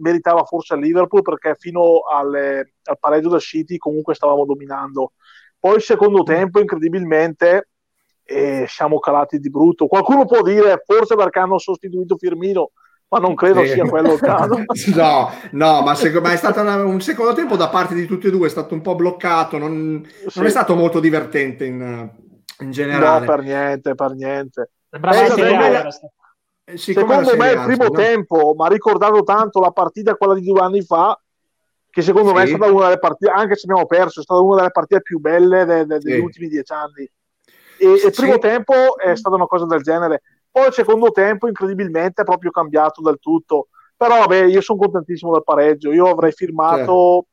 meritava forse il Liverpool perché fino al pareggio del City comunque stavamo dominando, poi il secondo tempo incredibilmente siamo calati di brutto. Qualcuno può dire forse perché hanno sostituito Firmino, ma non credo sia quello il caso. No, ma è stato un secondo tempo da parte di tutti e due, è stato un po' bloccato, non è stato molto divertente in generale. No, per niente. Secondo me il primo tempo, ma ricordando tanto la partita quella di 2 anni fa, che secondo me è stata una delle partite, anche se abbiamo perso, è stata una delle partite più belle degli ultimi 10 anni. E il primo tempo è stata una cosa del genere. Poi il secondo tempo incredibilmente è proprio cambiato del tutto, però vabbè, io sono contentissimo del pareggio, io avrei firmato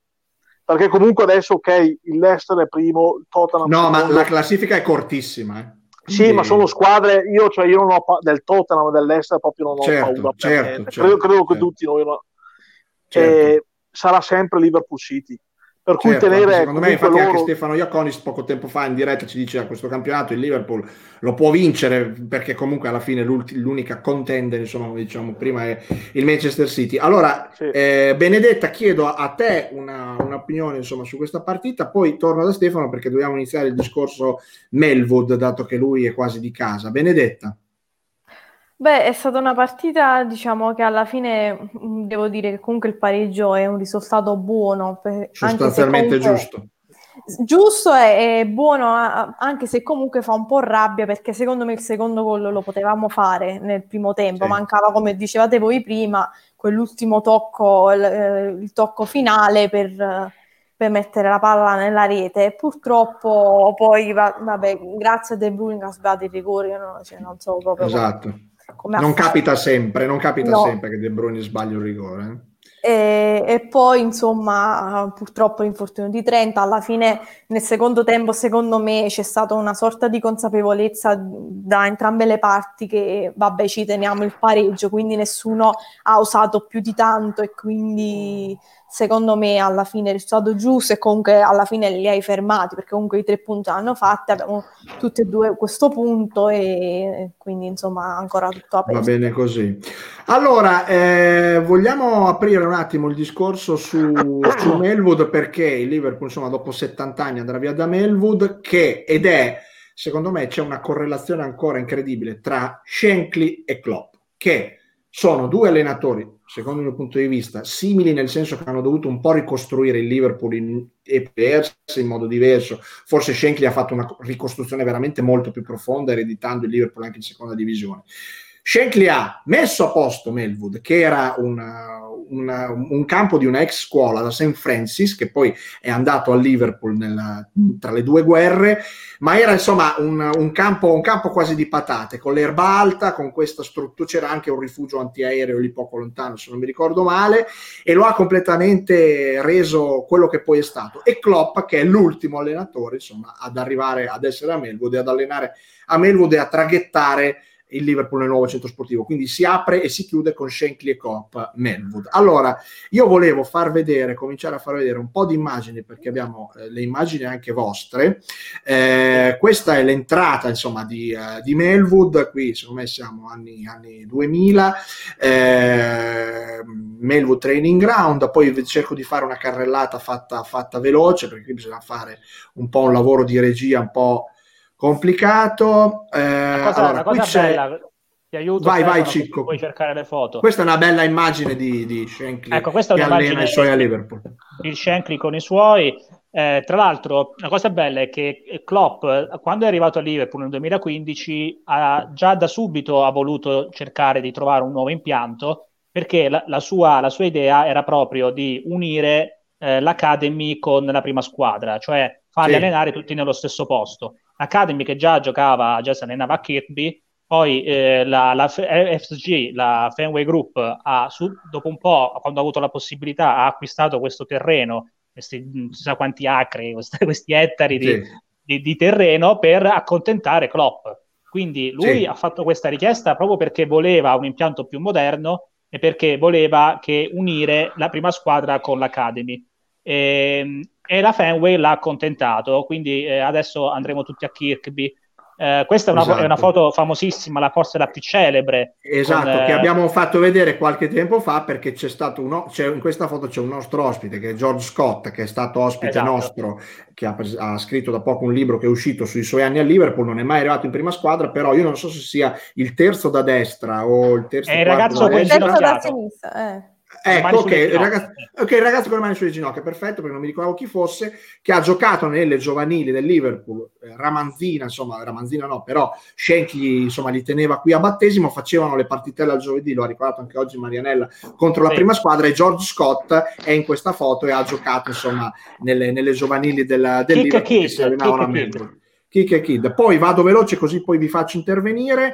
perché comunque adesso il Leicester è primo, il Tottenham ma la classifica è cortissima Quindi... ma sono squadre, io non ho del Tottenham, del Leicester proprio non ho paura credo che tutti noi sarà sempre Liverpool City, per cui tenere secondo me infatti loro... Anche Stefano Iaconis poco tempo fa in diretta ci dice: a questo campionato il Liverpool lo può vincere perché comunque alla fine l'unica contender, insomma, diciamo prima è il Manchester City. Allora Benedetta, chiedo a te un'opinione insomma su questa partita, poi torno da Stefano perché dobbiamo iniziare il discorso Melwood, dato che lui è quasi di casa. Benedetta. Beh, è stata una partita, diciamo, che alla fine devo dire che comunque il pareggio è un risultato buono. Sostanzialmente anche giusto. Giusto e buono, anche se comunque fa un po' rabbia, perché secondo me il secondo gol lo potevamo fare nel primo tempo. Sì. Mancava, come dicevate voi prima, quell'ultimo tocco, il tocco finale per mettere la palla nella rete. Purtroppo poi, vabbè, grazie a De Bruyne ha sbagliato il rigore, non so proprio... Esatto. Non capita sempre che De Bruyne sbagli un rigore. E poi insomma purtroppo l'infortunio di Trenta. Alla fine nel secondo tempo secondo me c'è stata una sorta di consapevolezza da entrambe le parti che vabbè ci teniamo il pareggio, quindi nessuno ha usato più di tanto e quindi secondo me alla fine è stato giusto e comunque alla fine li hai fermati perché comunque i 3 punti l'hanno fatti, abbiamo tutti e due questo punto e quindi insomma ancora tutto aperto. Va bene così. Allora vogliamo aprire un attimo il discorso su Melwood, perché il Liverpool insomma dopo 70 anni andrà via da Melwood secondo me c'è una correlazione ancora incredibile tra Shankly e Klopp, che sono due allenatori secondo il mio punto di vista simili, nel senso che hanno dovuto un po' ricostruire il Liverpool in modo diverso. Forse Shankly ha fatto una ricostruzione veramente molto più profonda, ereditando il Liverpool anche in seconda divisione. Shankly ha messo a posto Melwood, che era un campo di una ex scuola da St. Francis, che poi è andato al Liverpool tra le due guerre, ma era insomma un campo quasi di patate, con l'erba alta, con questa struttura, c'era anche un rifugio antiaereo lì poco lontano se non mi ricordo male, e lo ha completamente reso quello che poi è stato. E Klopp, che è l'ultimo allenatore insomma ad arrivare ad essere a Melwood e ad allenare a Melwood e a traghettare il Liverpool nel nuovo centro sportivo, quindi si apre e si chiude con Shankly e Klopp Melwood. Allora, io volevo cominciare a far vedere un po' di immagini, perché abbiamo le immagini anche vostre. Questa è l'entrata insomma di Melwood, qui secondo me siamo anni 2000, Melwood Training Ground. Poi cerco di fare una carrellata fatta veloce, perché qui bisogna fare un po' un lavoro di regia un po' complicato. Una cosa bella, ti aiuto. Vai Cicco, puoi cercare le foto. Questa è una bella immagine di Shankly, questa che allena i suoi a Liverpool, il Shankly con i suoi. Tra l'altro la cosa bella è che Klopp, quando è arrivato a Liverpool nel 2015, già da subito ha voluto cercare di trovare un nuovo impianto, perché la sua idea era proprio di unire l'Academy con la prima squadra, cioè farli allenare tutti nello stesso posto. Academy che già si allenava a Kirkby, poi la FSG, la Fenway Group, dopo un po', quando ha avuto la possibilità, ha acquistato questo terreno, questi non si sa quanti acri, questi ettari di terreno, per accontentare Klopp. Quindi lui ha fatto questa richiesta proprio perché voleva un impianto più moderno, e perché voleva che unire la prima squadra con l'Academy. E la Fenway l'ha accontentato, quindi adesso andremo tutti a Kirkby. Questa è una foto famosissima, la forse la più celebre. Esatto, con, che abbiamo fatto vedere qualche tempo fa, perché c'è stato in questa foto c'è un nostro ospite che è George Scott, che è stato ospite nostro, che ha scritto da poco un libro che è uscito sui suoi anni a Liverpool. Non è mai arrivato in prima squadra, però io non so se sia il terzo da destra o il terzo da sinistra. Ecco, il ragazzo con le mani sulle ginocchia, perfetto, perché non mi ricordavo chi fosse, che ha giocato nelle giovanili del Liverpool, però Shankly li teneva qui a battesimo, facevano le partitelle al giovedì, lo ha ricordato anche oggi Marianella, contro la prima squadra, e George Scott è in questa foto e ha giocato nelle giovanili del Liverpool, che si allenavano a Melwood. Kick. Poi vado veloce così poi vi faccio intervenire.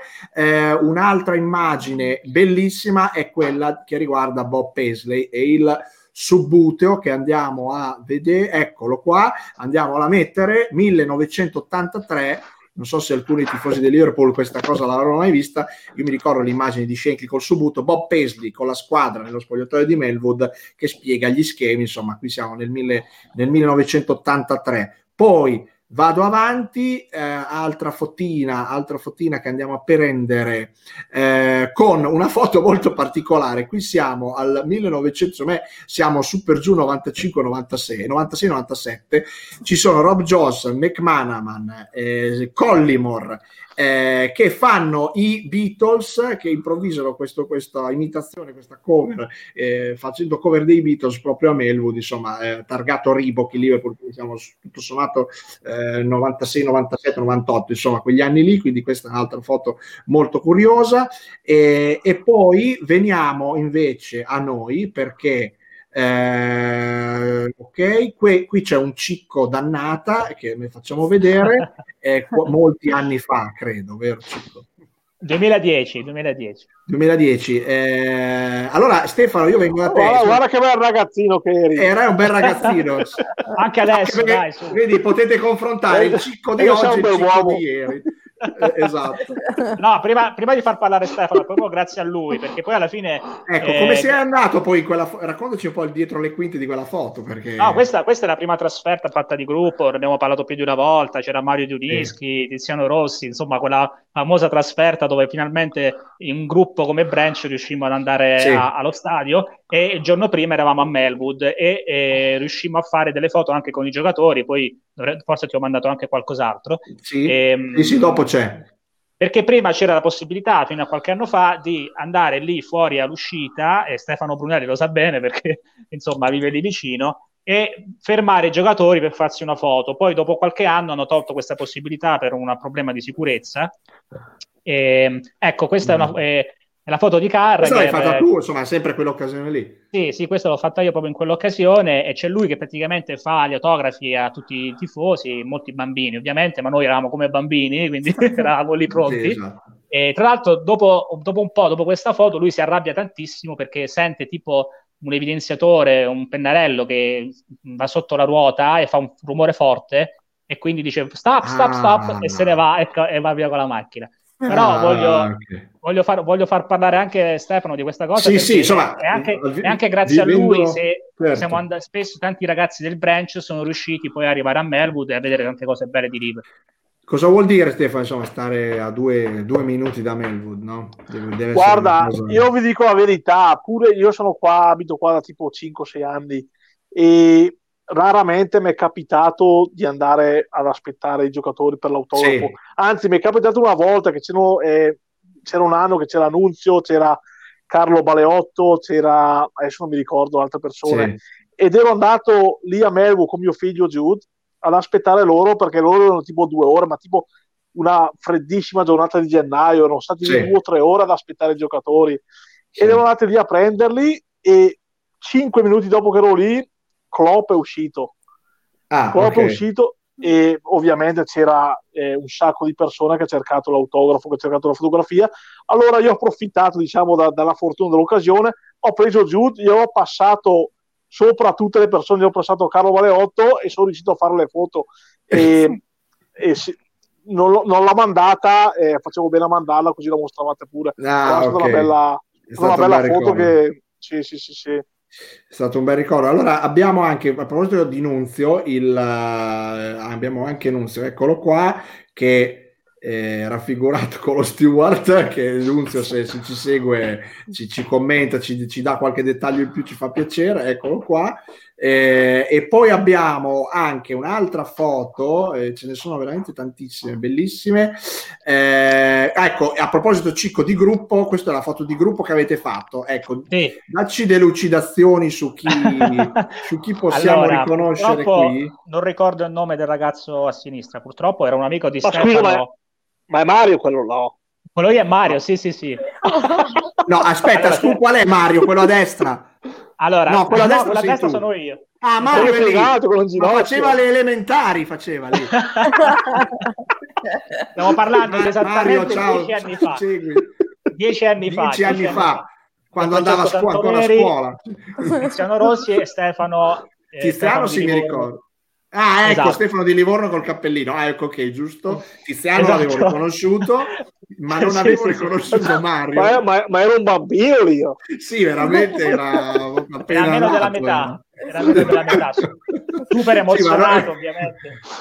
Un'altra immagine bellissima è quella che riguarda Bob Paisley e il subbuteo che andiamo a vedere, eccolo qua, andiamola a mettere, 1983. Non so se alcuni tifosi del Liverpool questa cosa l'avranno mai vista. Io mi ricordo l'immagine di Shankly col subuto, Bob Paisley con la squadra nello spogliatoio di Melwood che spiega gli schemi, insomma qui siamo nel 1983. Poi vado avanti, altra fotina che andiamo a prendere, con una foto molto particolare. Qui siamo al 1900, insomma, siamo super giù 96-97, ci sono Rob Joss, McManaman, Collymore, che fanno i Beatles, che improvvisano questa imitazione, questa cover, facendo cover dei Beatles proprio a Melwood, insomma, targato Reebok in Liverpool, diciamo, tutto sommato 96, 97, 98, insomma, quegli anni lì, quindi questa è un'altra foto molto curiosa. E poi veniamo invece a noi, perché qui c'è un cicco dannata che ne facciamo vedere molti anni fa, credo, vero Cicco? 2010. Allora Stefano, io vengo da te. Guarda che bel ragazzino che eri. Era un bel ragazzino. Anche adesso, perché, dai, vedi, potete confrontare il Cicco di oggi e il Cicco di ieri. Esatto. No, prima di far parlare Stefano, proprio grazie a lui, perché poi alla fine ecco, come sei andato poi raccontaci un po' il dietro le quinte di quella foto, perché no, questa è la prima trasferta fatta di gruppo, ne abbiamo parlato più di una volta, c'era Mario Diunischi, Tiziano Rossi, insomma quella famosa trasferta dove finalmente in gruppo come branch riuscimmo ad andare allo stadio, e il giorno prima eravamo a Melwood e riuscimmo a fare delle foto anche con i giocatori, poi forse ti ho mandato anche qualcos'altro. Sì, dopo c'è. Perché prima c'era la possibilità, fino a qualche anno fa, di andare lì fuori all'uscita, e Stefano Brunelli lo sa bene perché insomma vive lì vicino, e fermare i giocatori per farsi una foto. Poi dopo qualche anno hanno tolto questa possibilità per un problema di sicurezza. Ecco, questa è la foto di Carragher. Questa l'hai fatta tu, insomma, sempre quell'occasione lì. Sì, questa l'ho fatta io proprio in quell'occasione, e c'è lui che praticamente fa gli autografi a tutti i tifosi, molti bambini ovviamente, ma noi eravamo come bambini, quindi eravamo lì pronti. Sì, esatto. E tra l'altro dopo un po', dopo questa foto, lui si arrabbia tantissimo perché sente tipo un evidenziatore, un pennarello che va sotto la ruota e fa un rumore forte, e quindi dice stop, e se ne va e va via con la macchina. Però voglio far parlare anche Stefano di questa cosa, insomma, è anche grazie a lui se siamo andati, spesso tanti ragazzi del branch sono riusciti poi ad arrivare a Melwood e a vedere tante cose belle di Liverpool. Cosa vuol dire, Stefano, insomma, stare a due minuti da Melwood, no? Deve guarda, cosa... io vi dico la verità, pure io sono qua, abito qua da tipo 5-6 anni e raramente mi è capitato di andare ad aspettare i giocatori per l'autografo. Anzi, mi è capitato una volta che c'era un anno che c'era Nunzio, c'era Carlo Baleotto, c'era, adesso non mi ricordo, altre persone, ed ero andato lì a Melwood con mio figlio Jude ad aspettare loro, perché loro erano tipo 2 ore, ma tipo una freddissima giornata di gennaio, erano stati 2 o 3 ore ad aspettare i giocatori, ed erano andati lì a prenderli, e 5 minuti dopo che ero lì Klopp è uscito. Klopp è uscito, e ovviamente c'era un sacco di persone che ha cercato l'autografo, che ha cercato la fotografia. Allora io ho approfittato, diciamo, dalla fortuna dell'occasione, ho preso Jude, io ho passato sopra tutte le persone, io ho passato Carlo Valeotto e sono riuscito a fare le foto. Non l'ho mandata, facevo bene a mandarla, così la mostravate pure. Una bella... Una bella foto che... Sì. È stato un bel ricordo. Allora abbiamo anche, a proposito di Nunzio, abbiamo anche Nunzio, eccolo qua, che è raffigurato con lo steward, che Nunzio se ci segue ci commenta, ci dà qualche dettaglio in più, ci fa piacere, eccolo qua. E poi abbiamo anche un'altra foto, ce ne sono veramente tantissime, bellissime. Ecco, a proposito, Cicco, di gruppo, questa è la foto di gruppo che avete fatto, ecco, sì. Dacci delucidazioni su chi possiamo allora riconoscere qui. Non ricordo il nome del ragazzo a sinistra, purtroppo era un amico di Stefano. Ma è Mario quello là? Quello lì è Mario, sì. No, aspetta, qual è Mario? Quello a destra? Allora, no, quello adesso la testa sono io. Ah, Mario è legato con un ginocchio. Faceva le elementari, lì. Stiamo parlando esattamente 10 anni fa. 10 anni fa, quando andava a scuola. Tiziano Rossi e Stefano. Tiziano si mi ricorda. Ah, ecco, esatto. Stefano di Livorno col cappellino. Ah, ecco, ok, giusto. Tiziano esatto. L'avevo riconosciuto, ma non avevo riconosciuto Mario. Ma era un bambino io. Sì, veramente era appena meno della metà. Era meno della metà. Super emozionato, sì, ovviamente.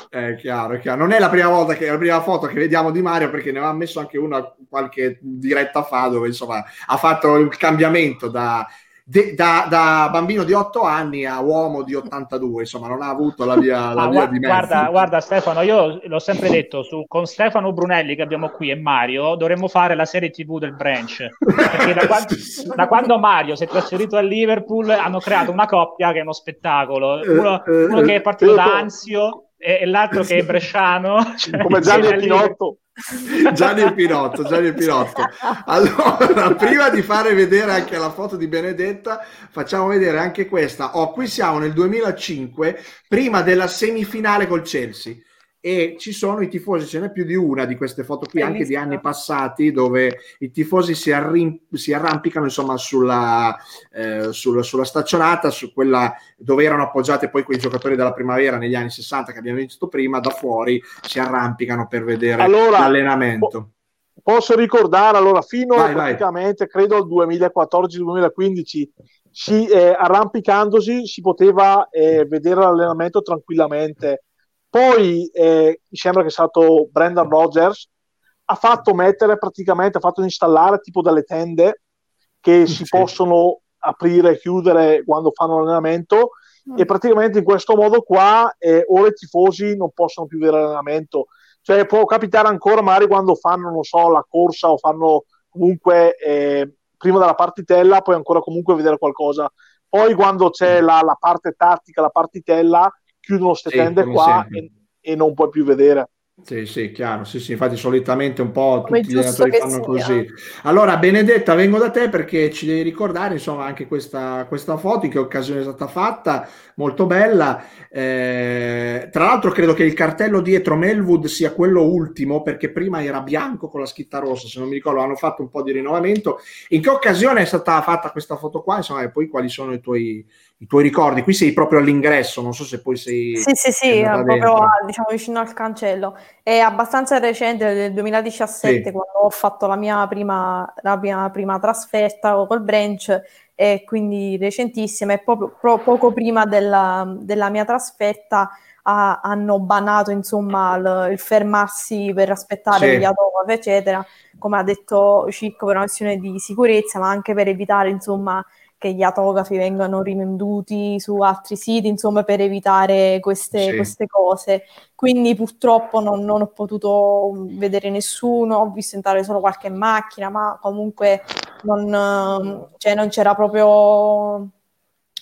È chiaro. Non è la prima foto che vediamo di Mario, perché ne aveva messo anche una qualche diretta fa, dove insomma ha fatto il cambiamento da bambino di 8 anni a uomo di 82, insomma non ha avuto la via di mezzo. Guarda Stefano, io l'ho sempre detto, con Stefano Brunelli che abbiamo qui e Mario dovremmo fare la serie TV del Branch, perché da quando Mario si è trasferito a Liverpool hanno creato una coppia che è uno spettacolo, uno che è partito da Anzio e l'altro che è bresciano, cioè, come Gianni Pinotto. Allora, prima di fare vedere anche la foto di Benedetta, facciamo vedere anche questa. Qui siamo nel 2005, prima della semifinale col Chelsea, e ci sono i tifosi, ce n'è più di una di queste foto qui, anche di anni passati, dove i tifosi si arrampicano insomma sulla staccionata, su quella dove erano appoggiate poi quei giocatori della primavera negli anni 60 che abbiamo visto prima, da fuori si arrampicano per vedere l'allenamento. Posso ricordare, allora, fino praticamente credo al 2014-2015 arrampicandosi si poteva vedere l'allenamento tranquillamente. Poi mi sembra che sia stato Brendan Rodgers, ha fatto installare tipo delle tende che si possono aprire e chiudere quando fanno l'allenamento, e praticamente in questo modo qua ora i tifosi non possono più vedere l'allenamento, cioè può capitare ancora magari quando fanno, non so, la corsa o fanno comunque prima della partitella, puoi ancora comunque vedere qualcosa, poi quando c'è la parte tattica, la partitella, chiudono ste tende qua e non puoi più vedere. Sì, chiaro. Sì, infatti solitamente un po' tutti gli allenatori fanno così. Allora, Benedetta, vengo da te perché ci devi ricordare, insomma, anche questa foto, in che occasione è stata fatta, molto bella. Tra l'altro credo che il cartello dietro Melwood sia quello ultimo, perché prima era bianco con la scritta rossa, se non mi ricordo, hanno fatto un po' di rinnovamento. In che occasione è stata fatta questa foto qua, insomma, e poi quali sono i tuoi ricordi? Qui sei proprio all'ingresso, non so se poi sei... Sì, proprio diciamo vicino al cancello. È abbastanza recente, del 2017, sì, quando ho fatto la mia prima trasferta col Branch, e quindi recentissima, e poco prima della mia trasferta hanno banato insomma il fermarsi per aspettare gli autobus, eccetera, come ha detto Cicco, per una questione di sicurezza, ma anche per evitare insomma che gli autografi vengano rivenduti su altri siti, insomma, per evitare queste cose. Quindi purtroppo non ho potuto vedere nessuno, ho visto entrare solo qualche macchina, ma comunque non c'era proprio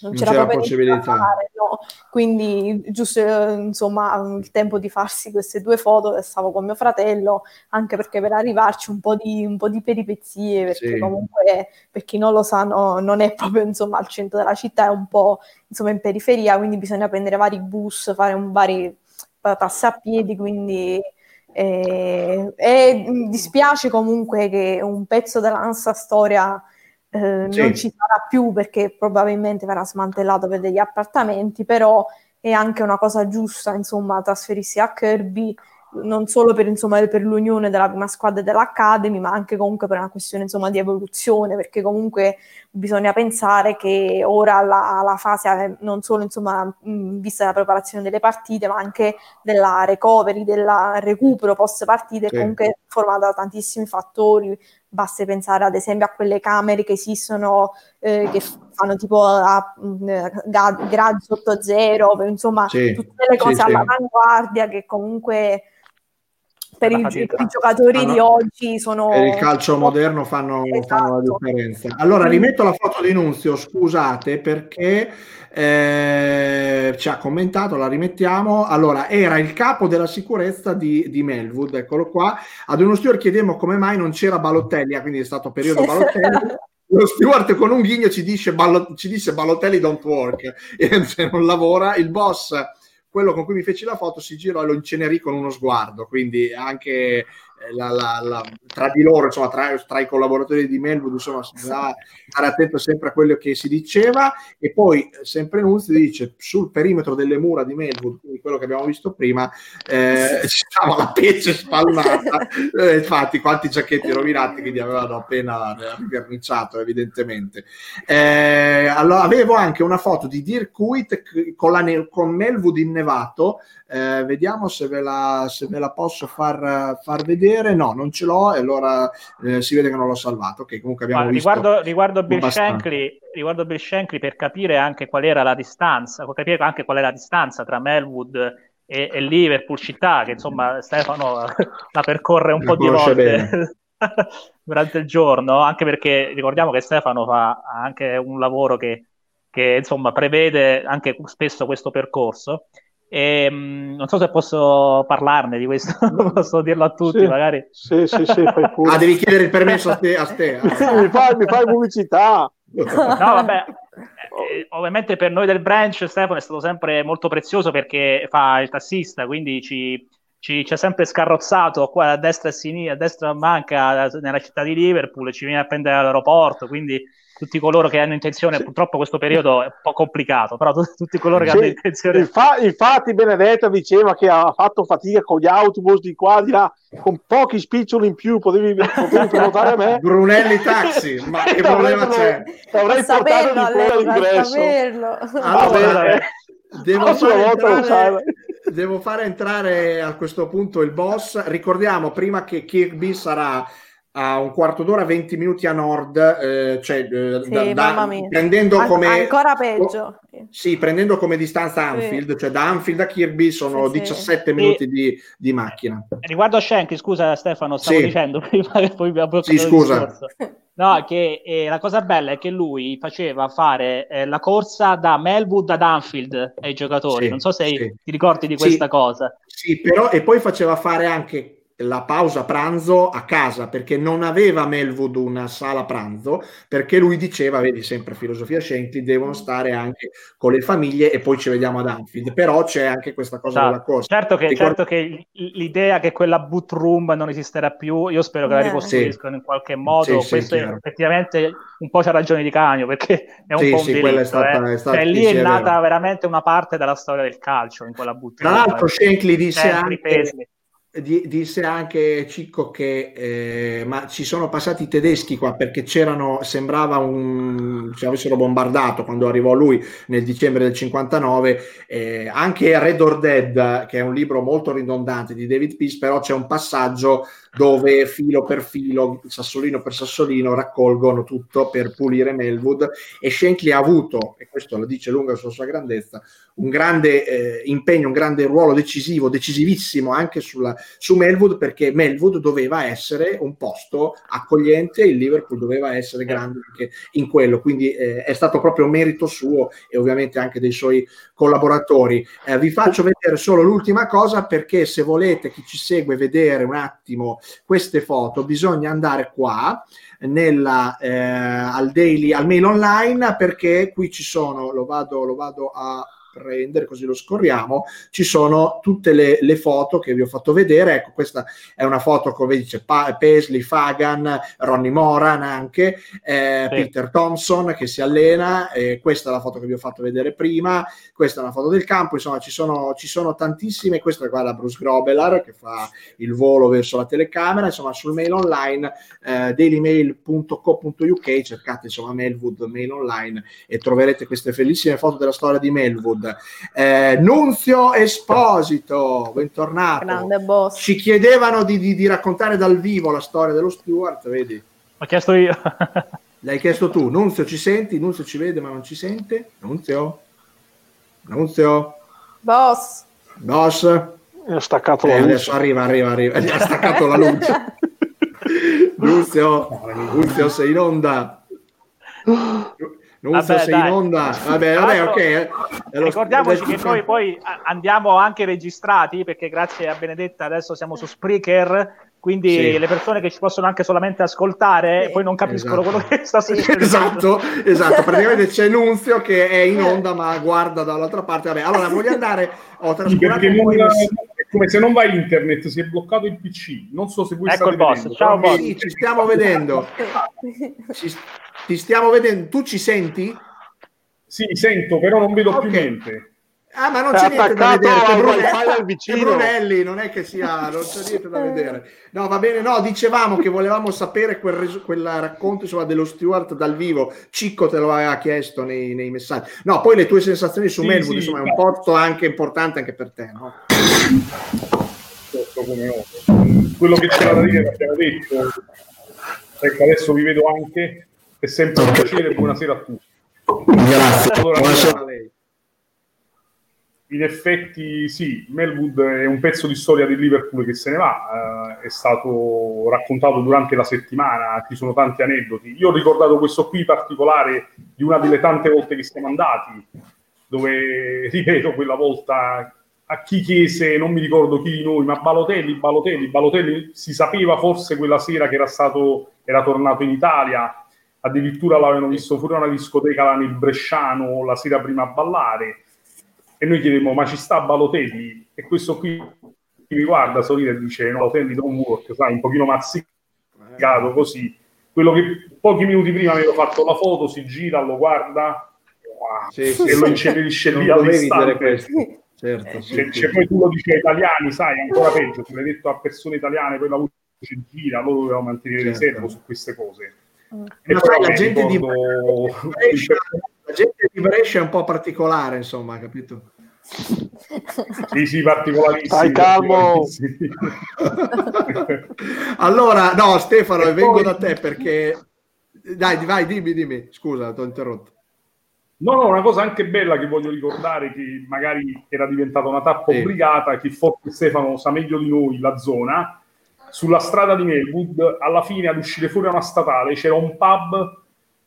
possibilità. No? Quindi giusto insomma il tempo di farsi queste due foto, stavo con mio fratello, anche perché per arrivarci un po' di peripezie, perché comunque per chi non lo sa non è proprio insomma al centro della città, è un po' insomma in periferia, quindi bisogna prendere vari bus, fare vari passi a piedi, quindi dispiace comunque che un pezzo della nostra storia non ci sarà più, perché probabilmente verrà smantellato per degli appartamenti, però è anche una cosa giusta insomma trasferirsi a Kirkby non solo per, insomma, per l'unione della prima squadra e dell'Academy, ma anche comunque per una questione, insomma, di evoluzione, perché comunque bisogna pensare che ora la fase, non solo, insomma, vista la preparazione delle partite, ma anche della recovery, del recupero post partite, sì, comunque formata da tantissimi fattori. Basti pensare ad esempio a quelle camere che esistono, che fanno tipo gradi sotto zero, insomma, sì, tutte le cose, sì, all'avanguardia, sì, che comunque per i giocatori di oggi sono... Per il calcio moderno fanno la differenza. Allora rimetto la foto di Nunzio, scusate, perché ci ha commentato, la rimettiamo. Allora, era il capo della sicurezza di Melwood, eccolo qua. Ad uno steward chiedemmo come mai non c'era Balotelli, quindi è stato periodo Balotelli. Lo steward con un ghigno ci disse Balotelli don't work, e non lavora. Il boss, quello con cui mi feci la foto, si girò e lo incenerì con uno sguardo, quindi anche tra di loro, insomma, tra i collaboratori di Melwood, insomma, si deve stare attento sempre a quello che si diceva. E poi sempre Nunzio dice, sul perimetro delle mura di Melwood, quindi quello che abbiamo visto prima, stava la pece spalmata, infatti quanti giacchetti rovinati, quindi avevano appena verniciato evidentemente. Allora, avevo anche una foto di Dirk Kuyt con Melwood innevato, vediamo se ve la posso far vedere. No, non ce l'ho, e allora si vede che non l'ho salvato. Ok, comunque abbiamo riguardo Bill Shankly, per capire anche qual era la distanza, per capire anche qual è la distanza tra Melwood e Liverpool città, che insomma Stefano la percorre un po' di volte durante il giorno, anche perché ricordiamo che Stefano fa anche un lavoro che insomma prevede anche spesso questo percorso. E, non so se posso parlarne di questo, posso dirlo a tutti, sì, magari. Sì, sì, sì, fai pure. Devi chiedere il permesso a te. mi fai pubblicità. No, vabbè, ovviamente per noi del branch Stefano è stato sempre molto prezioso, perché fa il tassista, quindi ci ha sempre scarrozzato qua a destra e a sinistra, a destra a manca nella città di Liverpool, ci viene a prendere all'aeroporto, quindi tutti coloro che hanno intenzione, sì, purtroppo questo periodo è un po' complicato, però tutti coloro che, sì, hanno intenzione... Infatti Benedetta diceva che ha fatto fatica con gli autobus di qua, di là, con pochi spiccioli in più potevi prenotare a me. Brunelli Taxi, ma che problema c'è? Avrei portato di fuori all'ingresso. Allora, devo fare entrare a questo punto il boss. Ricordiamo prima che Kirkby sarà a 1/4 d'ora, 20 minuti a nord, sì, prendendo come ancora peggio. Sì, prendendo come distanza Anfield, sì, cioè da Anfield a Kirkby sono, sì, 17, sì, minuti di macchina. Riguardo a Shankly, scusa Stefano, stavo, sì, dicendo prima che poi mi ha bloccato, sì, scusa. No, che la cosa bella è che lui faceva fare la corsa da Melwood ad Anfield ai giocatori, sì, non so se, sì, ti ricordi di questa, sì, cosa. Sì, però, e poi faceva fare anche la pausa pranzo a casa, perché non aveva Melwood una sala pranzo, perché lui diceva, vedi, sempre filosofia Shankly, devono stare anche con le famiglie e poi ci vediamo ad Anfield. Però c'è anche questa cosa, sì, della corsa. Certo che l'idea che quella boot room non esisterà più, io spero che la ricostruiscono, sì, in qualche modo, sì, questo, sì, è effettivamente un po' c'ha ragione di Cagno, perché è un, sì, po' un, sì, diritto, è stata, cioè, lì è nata veramente una parte della storia del calcio, in quella boot room. Tra l'altro Shankly disse anche Paisley. Disse anche Cicco che ma ci sono passati i tedeschi qua, perché sembrava ci avessero bombardato quando arrivò lui nel dicembre del 59. Anche Red or Dead, che è un libro molto ridondante di David Pease, però c'è un passaggio dove filo per filo, sassolino per sassolino raccolgono tutto per pulire Melwood, e Shankly ha avuto, e questo lo dice lunga sulla sua grandezza, un grande impegno, un grande ruolo decisivissimo anche su Melwood, perché Melwood doveva essere un posto accogliente, il Liverpool doveva essere grande anche in quello, quindi è stato proprio merito suo e ovviamente anche dei suoi collaboratori. Vi faccio vedere solo l'ultima cosa, perché se volete, chi ci segue, vedere un attimo queste foto, bisogna andare qua al Daily, al Mail Online, perché qui ci sono, lo vado a prendere, così lo scorriamo, ci sono tutte le foto che vi ho fatto vedere. Ecco, questa è una foto come dice Paisley, Fagan, Ronnie Moran anche, sì. Peter Thompson che si allena, questa è la foto che vi ho fatto vedere prima, questa è una foto del campo, insomma ci sono tantissime, questa qua è la Bruce Grobelar che fa il volo verso la telecamera, insomma sul mail online dailymail.co.uk cercate insomma Melwood mail online e troverete queste bellissime foto della storia di Melwood. Nunzio Esposito, bentornato. Grande boss. Ci chiedevano di raccontare dal vivo la storia dello Stewart, vedi? Ho chiesto io. L'hai chiesto tu. Nunzio, ci senti? Nunzio ci vede ma non ci sente? Nunzio? Nunzio? Boss. Boss? Ha staccato la luce. Adesso arriva. Ha staccato la luce. Nunzio, sei in onda. Nunzio, sei in onda. Vabbè, ok. Ricordiamoci che noi poi andiamo anche registrati, perché grazie a Benedetta adesso siamo su Spreaker, quindi sì, le persone che ci possono anche solamente ascoltare poi non capiscono quello che sta succedendo. Esatto, praticamente c'è Nunzio che è in onda ma guarda dall'altra parte. Vabbè, allora voglio andare, ho trascurato un po' come se non va internet, si è bloccato il PC, non so se voi ecco state boss, vedendo. Ciao boss. Sì, ci stiamo vedendo. Ti stiamo vedendo. Tu ci senti? Sì, sento, però non vedo più niente. Ah, ma non c'è niente da vedere, che Brunelli non è che sia, non c'è niente da vedere. No, va bene, no, dicevamo che volevamo sapere quel racconto insomma dello Stewart dal vivo. Cicco te lo aveva chiesto nei messaggi. No, poi le tue sensazioni su Melwood, sì, insomma, è un porto anche importante anche per te, no? Quello che c'era da dire l'abbiamo detto. Ecco, adesso vi vedo anche, è sempre un piacere, buonasera a tutti. Grazie. Allora, buonasera a lei. In effetti sì, Melwood è un pezzo di storia del Liverpool che se ne va, è stato raccontato durante la settimana, ci sono tanti aneddoti. Io ho ricordato questo qui particolare di una delle tante volte che siamo andati, dove, ripeto, quella volta a chi chiese, non mi ricordo chi di noi, ma Balotelli, si sapeva forse quella sera che era tornato in Italia, addirittura l'avevano visto fuori una discoteca là nel Bresciano la sera prima a ballare. E noi chiediamo, ma ci sta Balotelli? E questo qui mi guarda, sorride e dice, no, Balotelli don't work, sai, un pochino mazzicato così. Quello che pochi minuti prima avevo fatto la foto, si gira, lo guarda, e lo incenerisce lì all'istante. Certo, sì. Poi tu lo dici ai italiani, sai, ancora peggio, se l'hai detto a persone italiane, poi la voce gira, loro dovevano mantenere riservo su queste cose. E poi la gente di Brescia è un po' particolare, insomma, capito? Sì, particolarissimo. Stai calmo. Allora, no, Stefano, e vengo poi da te perché... Dai, vai, dimmi. Scusa, ti ho interrotto. No, una cosa anche bella che voglio ricordare, che magari era diventata una tappa obbligata, che forse Stefano sa meglio di noi la zona, sulla strada di Melwood, alla fine ad uscire fuori a una statale c'era un pub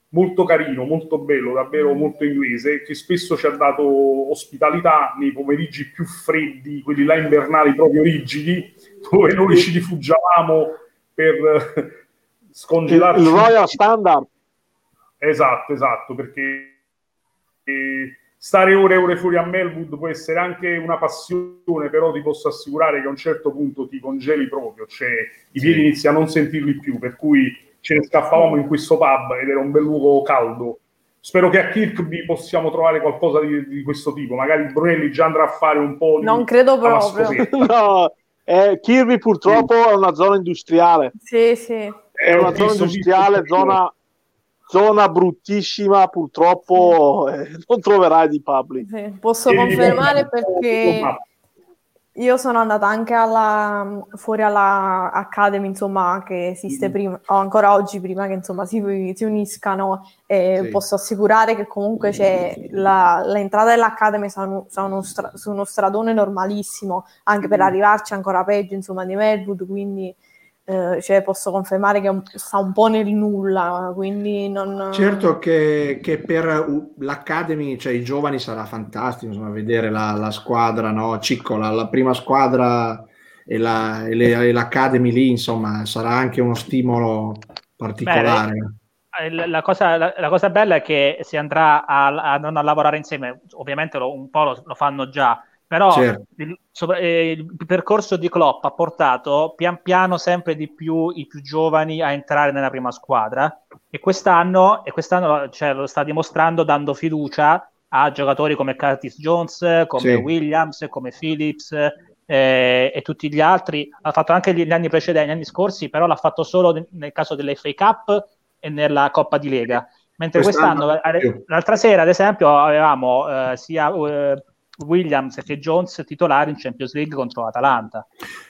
molto carino, molto bello, davvero molto inglese, che spesso ci ha dato ospitalità nei pomeriggi più freddi, quelli là invernali proprio rigidi, dove noi ci rifugiavamo per scongelarci. Il Royal Standard. Esatto, perché stare ore fuori a Melwood può essere anche una passione, però ti posso assicurare che a un certo punto ti congeli proprio, cioè i piedi inizi a non sentirli più, per cui ce ne scappavamo in questo pub ed era un bel luogo caldo. Spero che a Kirkby possiamo trovare qualcosa di questo tipo. Magari Brunelli già andrà a fare un po' di... Non credo proprio. No, Kirkby purtroppo è una zona industriale. Sì. È una zona industriale, zona bruttissima, purtroppo non troverai di pub. Sì, posso confermare perché... Io sono andata anche fuori alla Academy, insomma, che esiste prima, o ancora oggi, prima che insomma si uniscano, e posso assicurare che comunque c'è l'entrata dell'Academy su uno stradone normalissimo, anche per arrivarci ancora peggio, insomma, di Melwood, quindi posso confermare che sta un po' nel nulla, quindi non... Certo che per l'Academy, cioè i giovani, sarà fantastico, insomma, vedere la squadra, no? Ciccola, la prima squadra e l'Academy lì, insomma, sarà anche uno stimolo particolare. Beh, La cosa bella è che si andrà a non a lavorare insieme, ovviamente un po' lo fanno già, però certo. il percorso di Klopp ha portato pian piano sempre di più i più giovani a entrare nella prima squadra e quest'anno cioè, lo sta dimostrando dando fiducia a giocatori come Curtis Jones, come sì. Williams, come Phillips e tutti gli altri. Ha fatto anche gli anni precedenti, gli anni scorsi, però l'ha fatto solo nel caso dell'FA Cup e nella Coppa di Lega, mentre quest'anno l'altra sera ad esempio avevamo sia Williams che Jones titolari in Champions League contro Atalanta.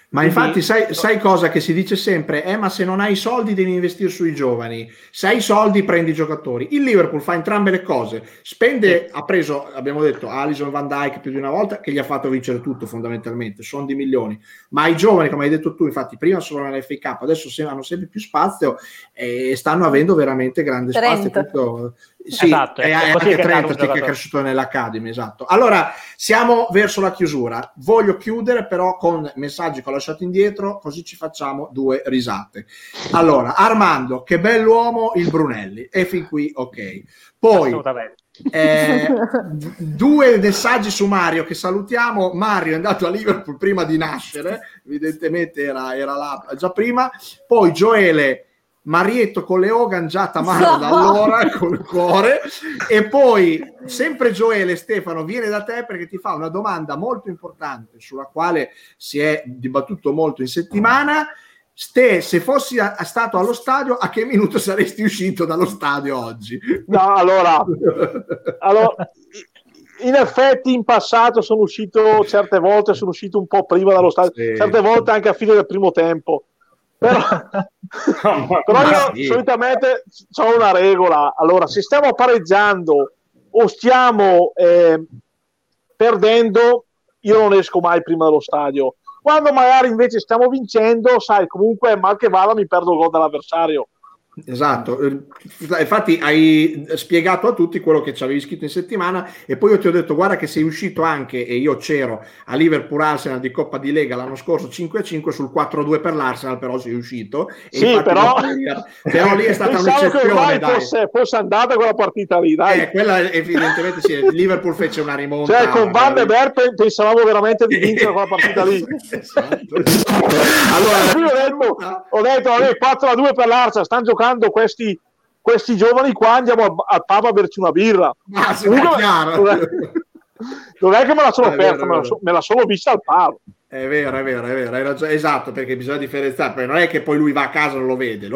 Ma quindi, infatti sai cosa che si dice sempre? Ma se non hai i soldi devi investire sui giovani, se hai i soldi prendi i giocatori. Il Liverpool fa entrambe le cose, spende, ha preso, abbiamo detto, Alisson, Van Dijk più di una volta, che gli ha fatto vincere tutto fondamentalmente, sono di milioni, ma i giovani, come hai detto tu, infatti prima solo nella FA Cup, adesso hanno sempre più spazio e stanno avendo veramente grande 30. Spazio tutto. Sì, esatto, è anche Trent che è cresciuto nell'Academy, esatto. Allora siamo verso la chiusura, voglio chiudere però con messaggi che ho lasciato indietro, così ci facciamo due risate. Allora, Armando, che bell'uomo il Brunelli, e fin qui ok. Poi due messaggi su Mario che salutiamo. Mario è andato a Liverpool prima di nascere, evidentemente era là già prima. Poi Joele, Marietto con le Hogan già tamaro da allora col cuore. E poi sempre Joele, Stefano viene da te perché ti fa una domanda molto importante sulla quale si è dibattuto molto in settimana. Ste, se fossi stato allo stadio, a che minuto saresti uscito dallo stadio oggi? No, allora in effetti in passato certe volte sono uscito un po' prima dallo stadio, sì. Certe volte anche a fine del primo tempo. Però io solitamente ho una regola. Allora, se stiamo pareggiando o stiamo perdendo, io non esco mai prima dello stadio. Quando magari invece stiamo vincendo, sai, comunque mal che vada mi perdo il gol dall'avversario. Esatto, infatti hai spiegato a tutti quello che ci avevi scritto in settimana e poi io ti ho detto guarda che sei uscito anche, e io c'ero a Liverpool Arsenal di Coppa di Lega l'anno scorso 5-5 sul 4-2 per l'Arsenal, però sei uscito e sì, però lì è stata un'eccezione, dai. Fosse andata quella partita lì, dai. Quella evidentemente sì, Liverpool fece una rimonta, cioè con Van de Berg pensavamo veramente di vincere quella partita lì. Esatto. Allora ho detto 4-2 per l'Arsenal, stanno giocando questi giovani qua, andiamo al pub a berci una birra. Ma non è che me la sono aperta, me la sono vista al pub. È vero, hai ragione, esatto, perché bisogna differenziare, non è che poi lui va a casa e non lo vede,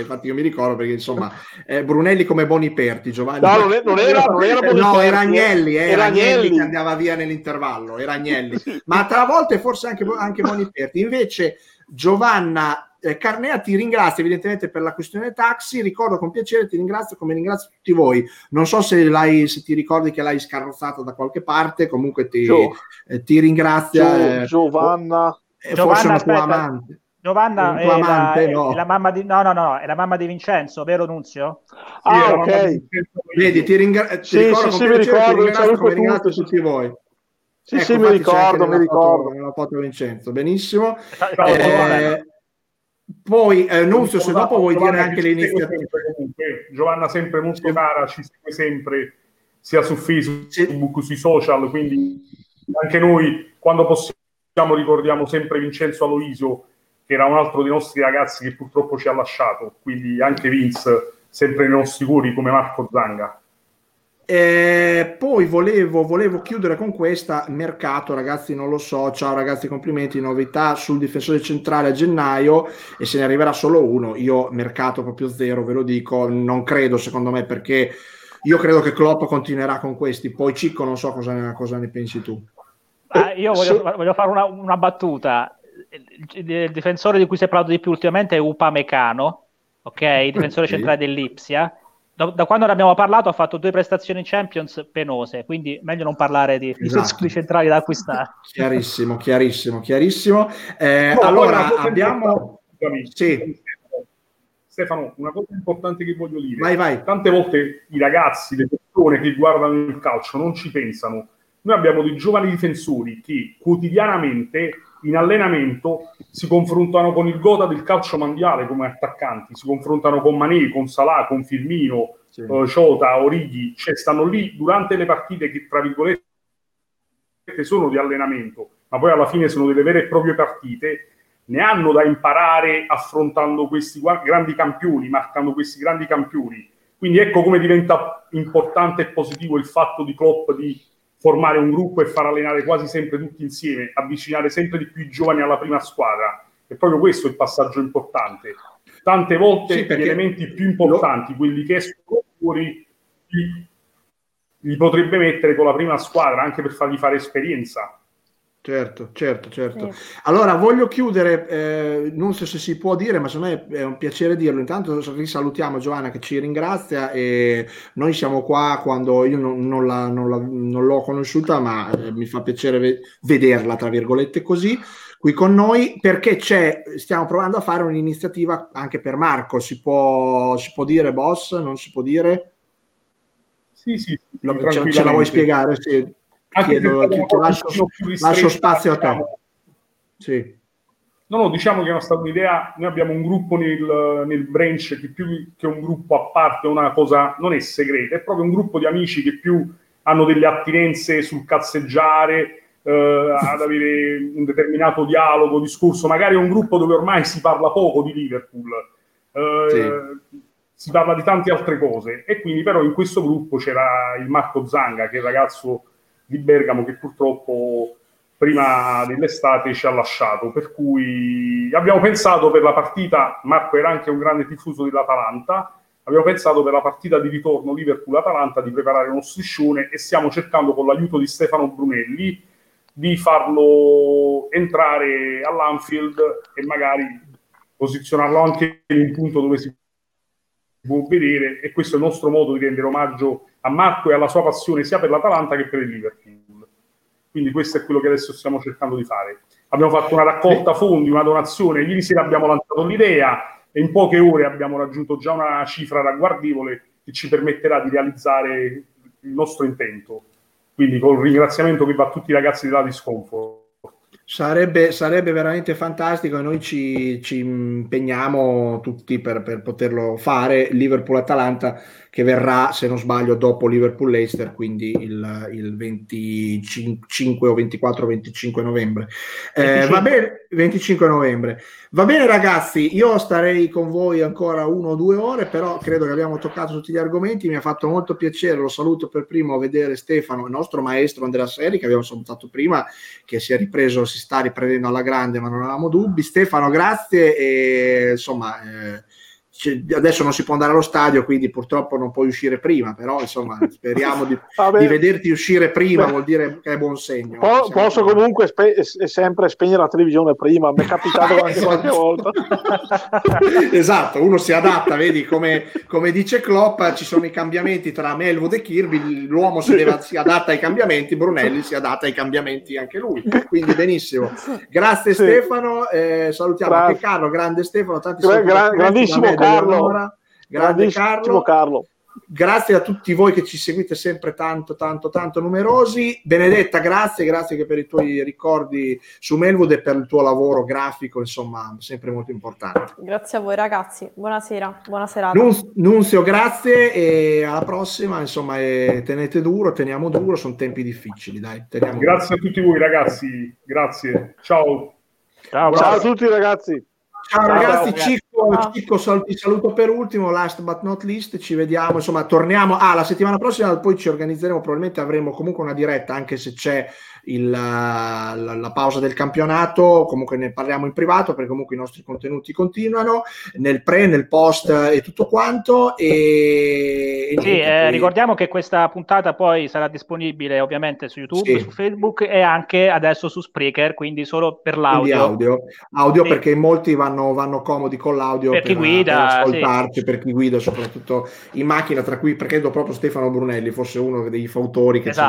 infatti io mi ricordo perché insomma Brunelli come Boniperti, Giovanni. No, non era Boniperti. No, era Agnelli che andava via nell'intervallo, era Agnelli. Ma talvolta forse anche Boniperti. Invece Giovanna Carnea ti ringrazio evidentemente per la questione taxi, ricordo con piacere, ti ringrazio come ringrazio tutti voi, non so se ti ricordi che l'hai scarrozzata da qualche parte, comunque ti ringrazio Giovanna, forse una tua amante. Giovanna è la mamma di no, è la mamma di Vincenzo, vero Nunzio? Ah, ok. Vedi, ti ricordo, tutti voi. Sì, mi ricordo. Nella foto Vincenzo, benissimo. Poi Nunzio, se dopo vuoi Giovanna dire anche le iniziative. Giovanna sempre molto cara, ci segue sempre sia su Facebook, sui social, quindi anche noi quando possiamo ricordiamo sempre Vincenzo Aloisio, che era un altro dei nostri ragazzi che purtroppo ci ha lasciato, quindi anche Vince sempre nei nostri cuori, come Marco Zanga. Poi volevo chiudere con questa. Mercato, ragazzi, non lo so. Ciao ragazzi, complimenti, novità sul difensore centrale a gennaio e se ne arriverà solo uno. Io mercato proprio zero, ve lo dico, non credo, secondo me, perché io credo che Klopp continuerà con questi. Poi Cicco, non so cosa ne pensi tu. Io voglio fare una battuta. Il difensore di cui si è parlato di più ultimamente è Upamecano, ok? Il difensore centrale dell'Ipsia. Da quando ne abbiamo parlato ha fatto 2 prestazioni in Champions penose, quindi meglio non parlare di difensori centrali da acquistare. Chiarissimo. Allora abbiamo... Sì. Stefano, una cosa importante che voglio dire. Vai. Tante volte i ragazzi, le persone che guardano il calcio non ci pensano. Noi abbiamo dei giovani difensori che quotidianamente in allenamento si confrontano con il Gotha del calcio mondiale come attaccanti, si confrontano con Mané, con Salah, con Firmino, Jota, Origi, cioè stanno lì durante le partite che tra virgolette sono di allenamento, ma poi alla fine sono delle vere e proprie partite, ne hanno da imparare affrontando questi grandi campioni, marcando questi grandi campioni. Quindi ecco come diventa importante e positivo il fatto di Klopp di formare un gruppo e far allenare quasi sempre tutti insieme, avvicinare sempre di più i giovani alla prima squadra. E proprio questo è il passaggio importante. Tante volte sì, gli elementi più importanti, quelli che escono fuori, li potrebbe mettere con la prima squadra anche per fargli fare esperienza. Certo. Allora voglio chiudere, non so se si può dire, ma secondo me è un piacere dirlo. Intanto risalutiamo Giovanna che ci ringrazia, e noi siamo qua quando io non l'ho conosciuta, ma mi fa piacere vederla, tra virgolette, così qui con noi, perché stiamo provando a fare un'iniziativa anche per Marco. Si può dire, boss? Non si può dire? Sì. Ce la vuoi spiegare? Sì. Lascio spazio a te. Sì. No, diciamo che è stata un'idea. Noi abbiamo un gruppo nel branch che più che un gruppo a parte, una cosa non è segreta, è proprio un gruppo di amici che più hanno delle attinenze sul cazzeggiare, ad avere un determinato dialogo, discorso. Magari è un gruppo dove ormai si parla poco di Liverpool, sì. Si parla di tante altre cose, e quindi però in questo gruppo c'era il Marco Zanga, che è il ragazzo di Bergamo che purtroppo prima dell'estate ci ha lasciato, per cui abbiamo pensato per la partita, Marco era anche un grande tifoso dell'Atalanta, abbiamo pensato per la partita di ritorno Liverpool-Atalanta di preparare uno striscione, e stiamo cercando con l'aiuto di Stefano Brunelli di farlo entrare all'Anfield e magari posizionarlo anche in un punto dove si può vedere, e questo è il nostro modo di rendere omaggio a Marco e alla sua passione sia per l'Atalanta che per il Liverpool. Quindi questo è quello che adesso stiamo cercando di fare. Abbiamo fatto una raccolta fondi, una donazione, ieri sera abbiamo lanciato l'idea e in poche ore abbiamo raggiunto già una cifra ragguardevole che ci permetterà di realizzare il nostro intento. Quindi col ringraziamento che va a tutti i ragazzi della Discomfort. Sarebbe veramente fantastico, e noi ci impegniamo tutti per poterlo fare. Liverpool-Atalanta che verrà, se non sbaglio, dopo Liverpool-Leicester, quindi il 25 o 24 25 novembre. 25. Va bene, 25 novembre. Va bene ragazzi, io starei con voi ancora 1 o 2 ore, però credo che abbiamo toccato tutti gli argomenti. Mi ha fatto molto piacere, lo saluto per primo, a vedere Stefano, il nostro maestro Andrea Serri, che abbiamo salutato prima, che si è ripreso, si sta riprendendo alla grande, ma non avevamo dubbi. Stefano, grazie, e insomma... adesso non si può andare allo stadio, quindi purtroppo non puoi uscire prima, però insomma speriamo di vederti uscire prima. Vuol dire che è buon segno. Posso comunque sempre spegnere la televisione prima, mi è capitato anche qualche volta. Esatto, uno si adatta, vedi, come dice Klopp, ci sono i cambiamenti tra Melwood e Kirkby, l'uomo si adatta ai cambiamenti, Brunelli si adatta ai cambiamenti anche lui, quindi benissimo. Grazie sì. Stefano, salutiamo anche Carlo, grande Stefano, tanti grandissimo Carlo. Grazie a tutti voi che ci seguite sempre tanto numerosi. Benedetta, grazie che per i tuoi ricordi su Melwood e per il tuo lavoro grafico, insomma sempre molto importante. Grazie a voi ragazzi, buonasera, buona serata. Nunzio, grazie, e alla prossima, insomma, tenete duro, teniamo duro, sono tempi difficili, dai. Grazie duro a tutti voi ragazzi, grazie, ciao a tutti ragazzi. Ciao ragazzi. Cicco, ti saluto per ultimo, last but not least, ci vediamo, insomma torniamo la settimana prossima, poi ci organizzeremo, probabilmente avremo comunque una diretta, anche se c'è la pausa del campionato, comunque ne parliamo in privato, perché comunque i nostri contenuti continuano nel pre, nel post e tutto quanto, ricordiamo che questa puntata poi sarà disponibile ovviamente su YouTube, sì, su Facebook e anche adesso su Spreaker, quindi solo per l'audio, sì, perché molti vanno comodi con l'audio per chi guida, per ascoltarci, sì, per chi guida soprattutto in macchina, tra cui, perché proprio Stefano Brunelli fosse uno degli fautori che ce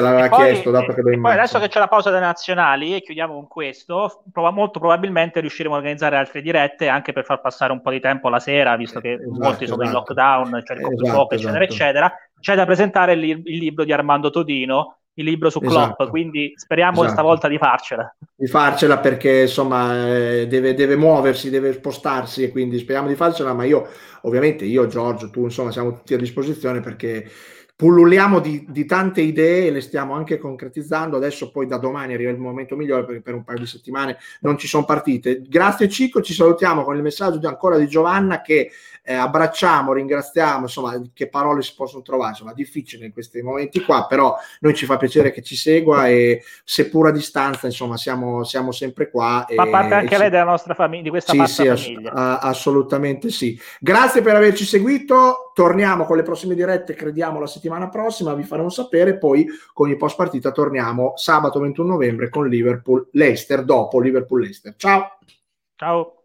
l'aveva chiesto, dato che poi adesso che c'è la pausa delle nazionali e chiudiamo con questo, molto probabilmente riusciremo a organizzare altre dirette anche per far passare un po' di tempo la sera, visto che molti sono in lockdown, c'è il coprifuoco, eccetera eccetera. C'è da presentare il libro di Armando Todino, il libro su Klopp, esatto. Quindi speriamo stavolta di farcela. Di farcela, perché insomma deve muoversi, deve spostarsi, e quindi speriamo di farcela, ma io ovviamente, io, Giorgio, tu, insomma, siamo tutti a disposizione, perché pulluliamo di tante idee e le stiamo anche concretizzando. Adesso poi da domani arriva il momento migliore, perché per un paio di settimane non ci sono partite. Grazie Cicco, ci salutiamo con il messaggio ancora di Giovanna, che abbracciamo, ringraziamo, insomma, che parole si possono trovare, insomma, difficile in questi momenti qua, però noi ci fa piacere che ci segua, e seppur a distanza, insomma, siamo sempre qua. Fa parte anche lei della nostra famiglia, di questa famiglia. Assolutamente sì. Grazie per averci seguito, torniamo con le prossime dirette, crediamo la settimana prossima, vi faremo sapere, poi con il post partita torniamo sabato 21 novembre con Liverpool-Leicester, dopo Liverpool-Leicester. Ciao! Ciao!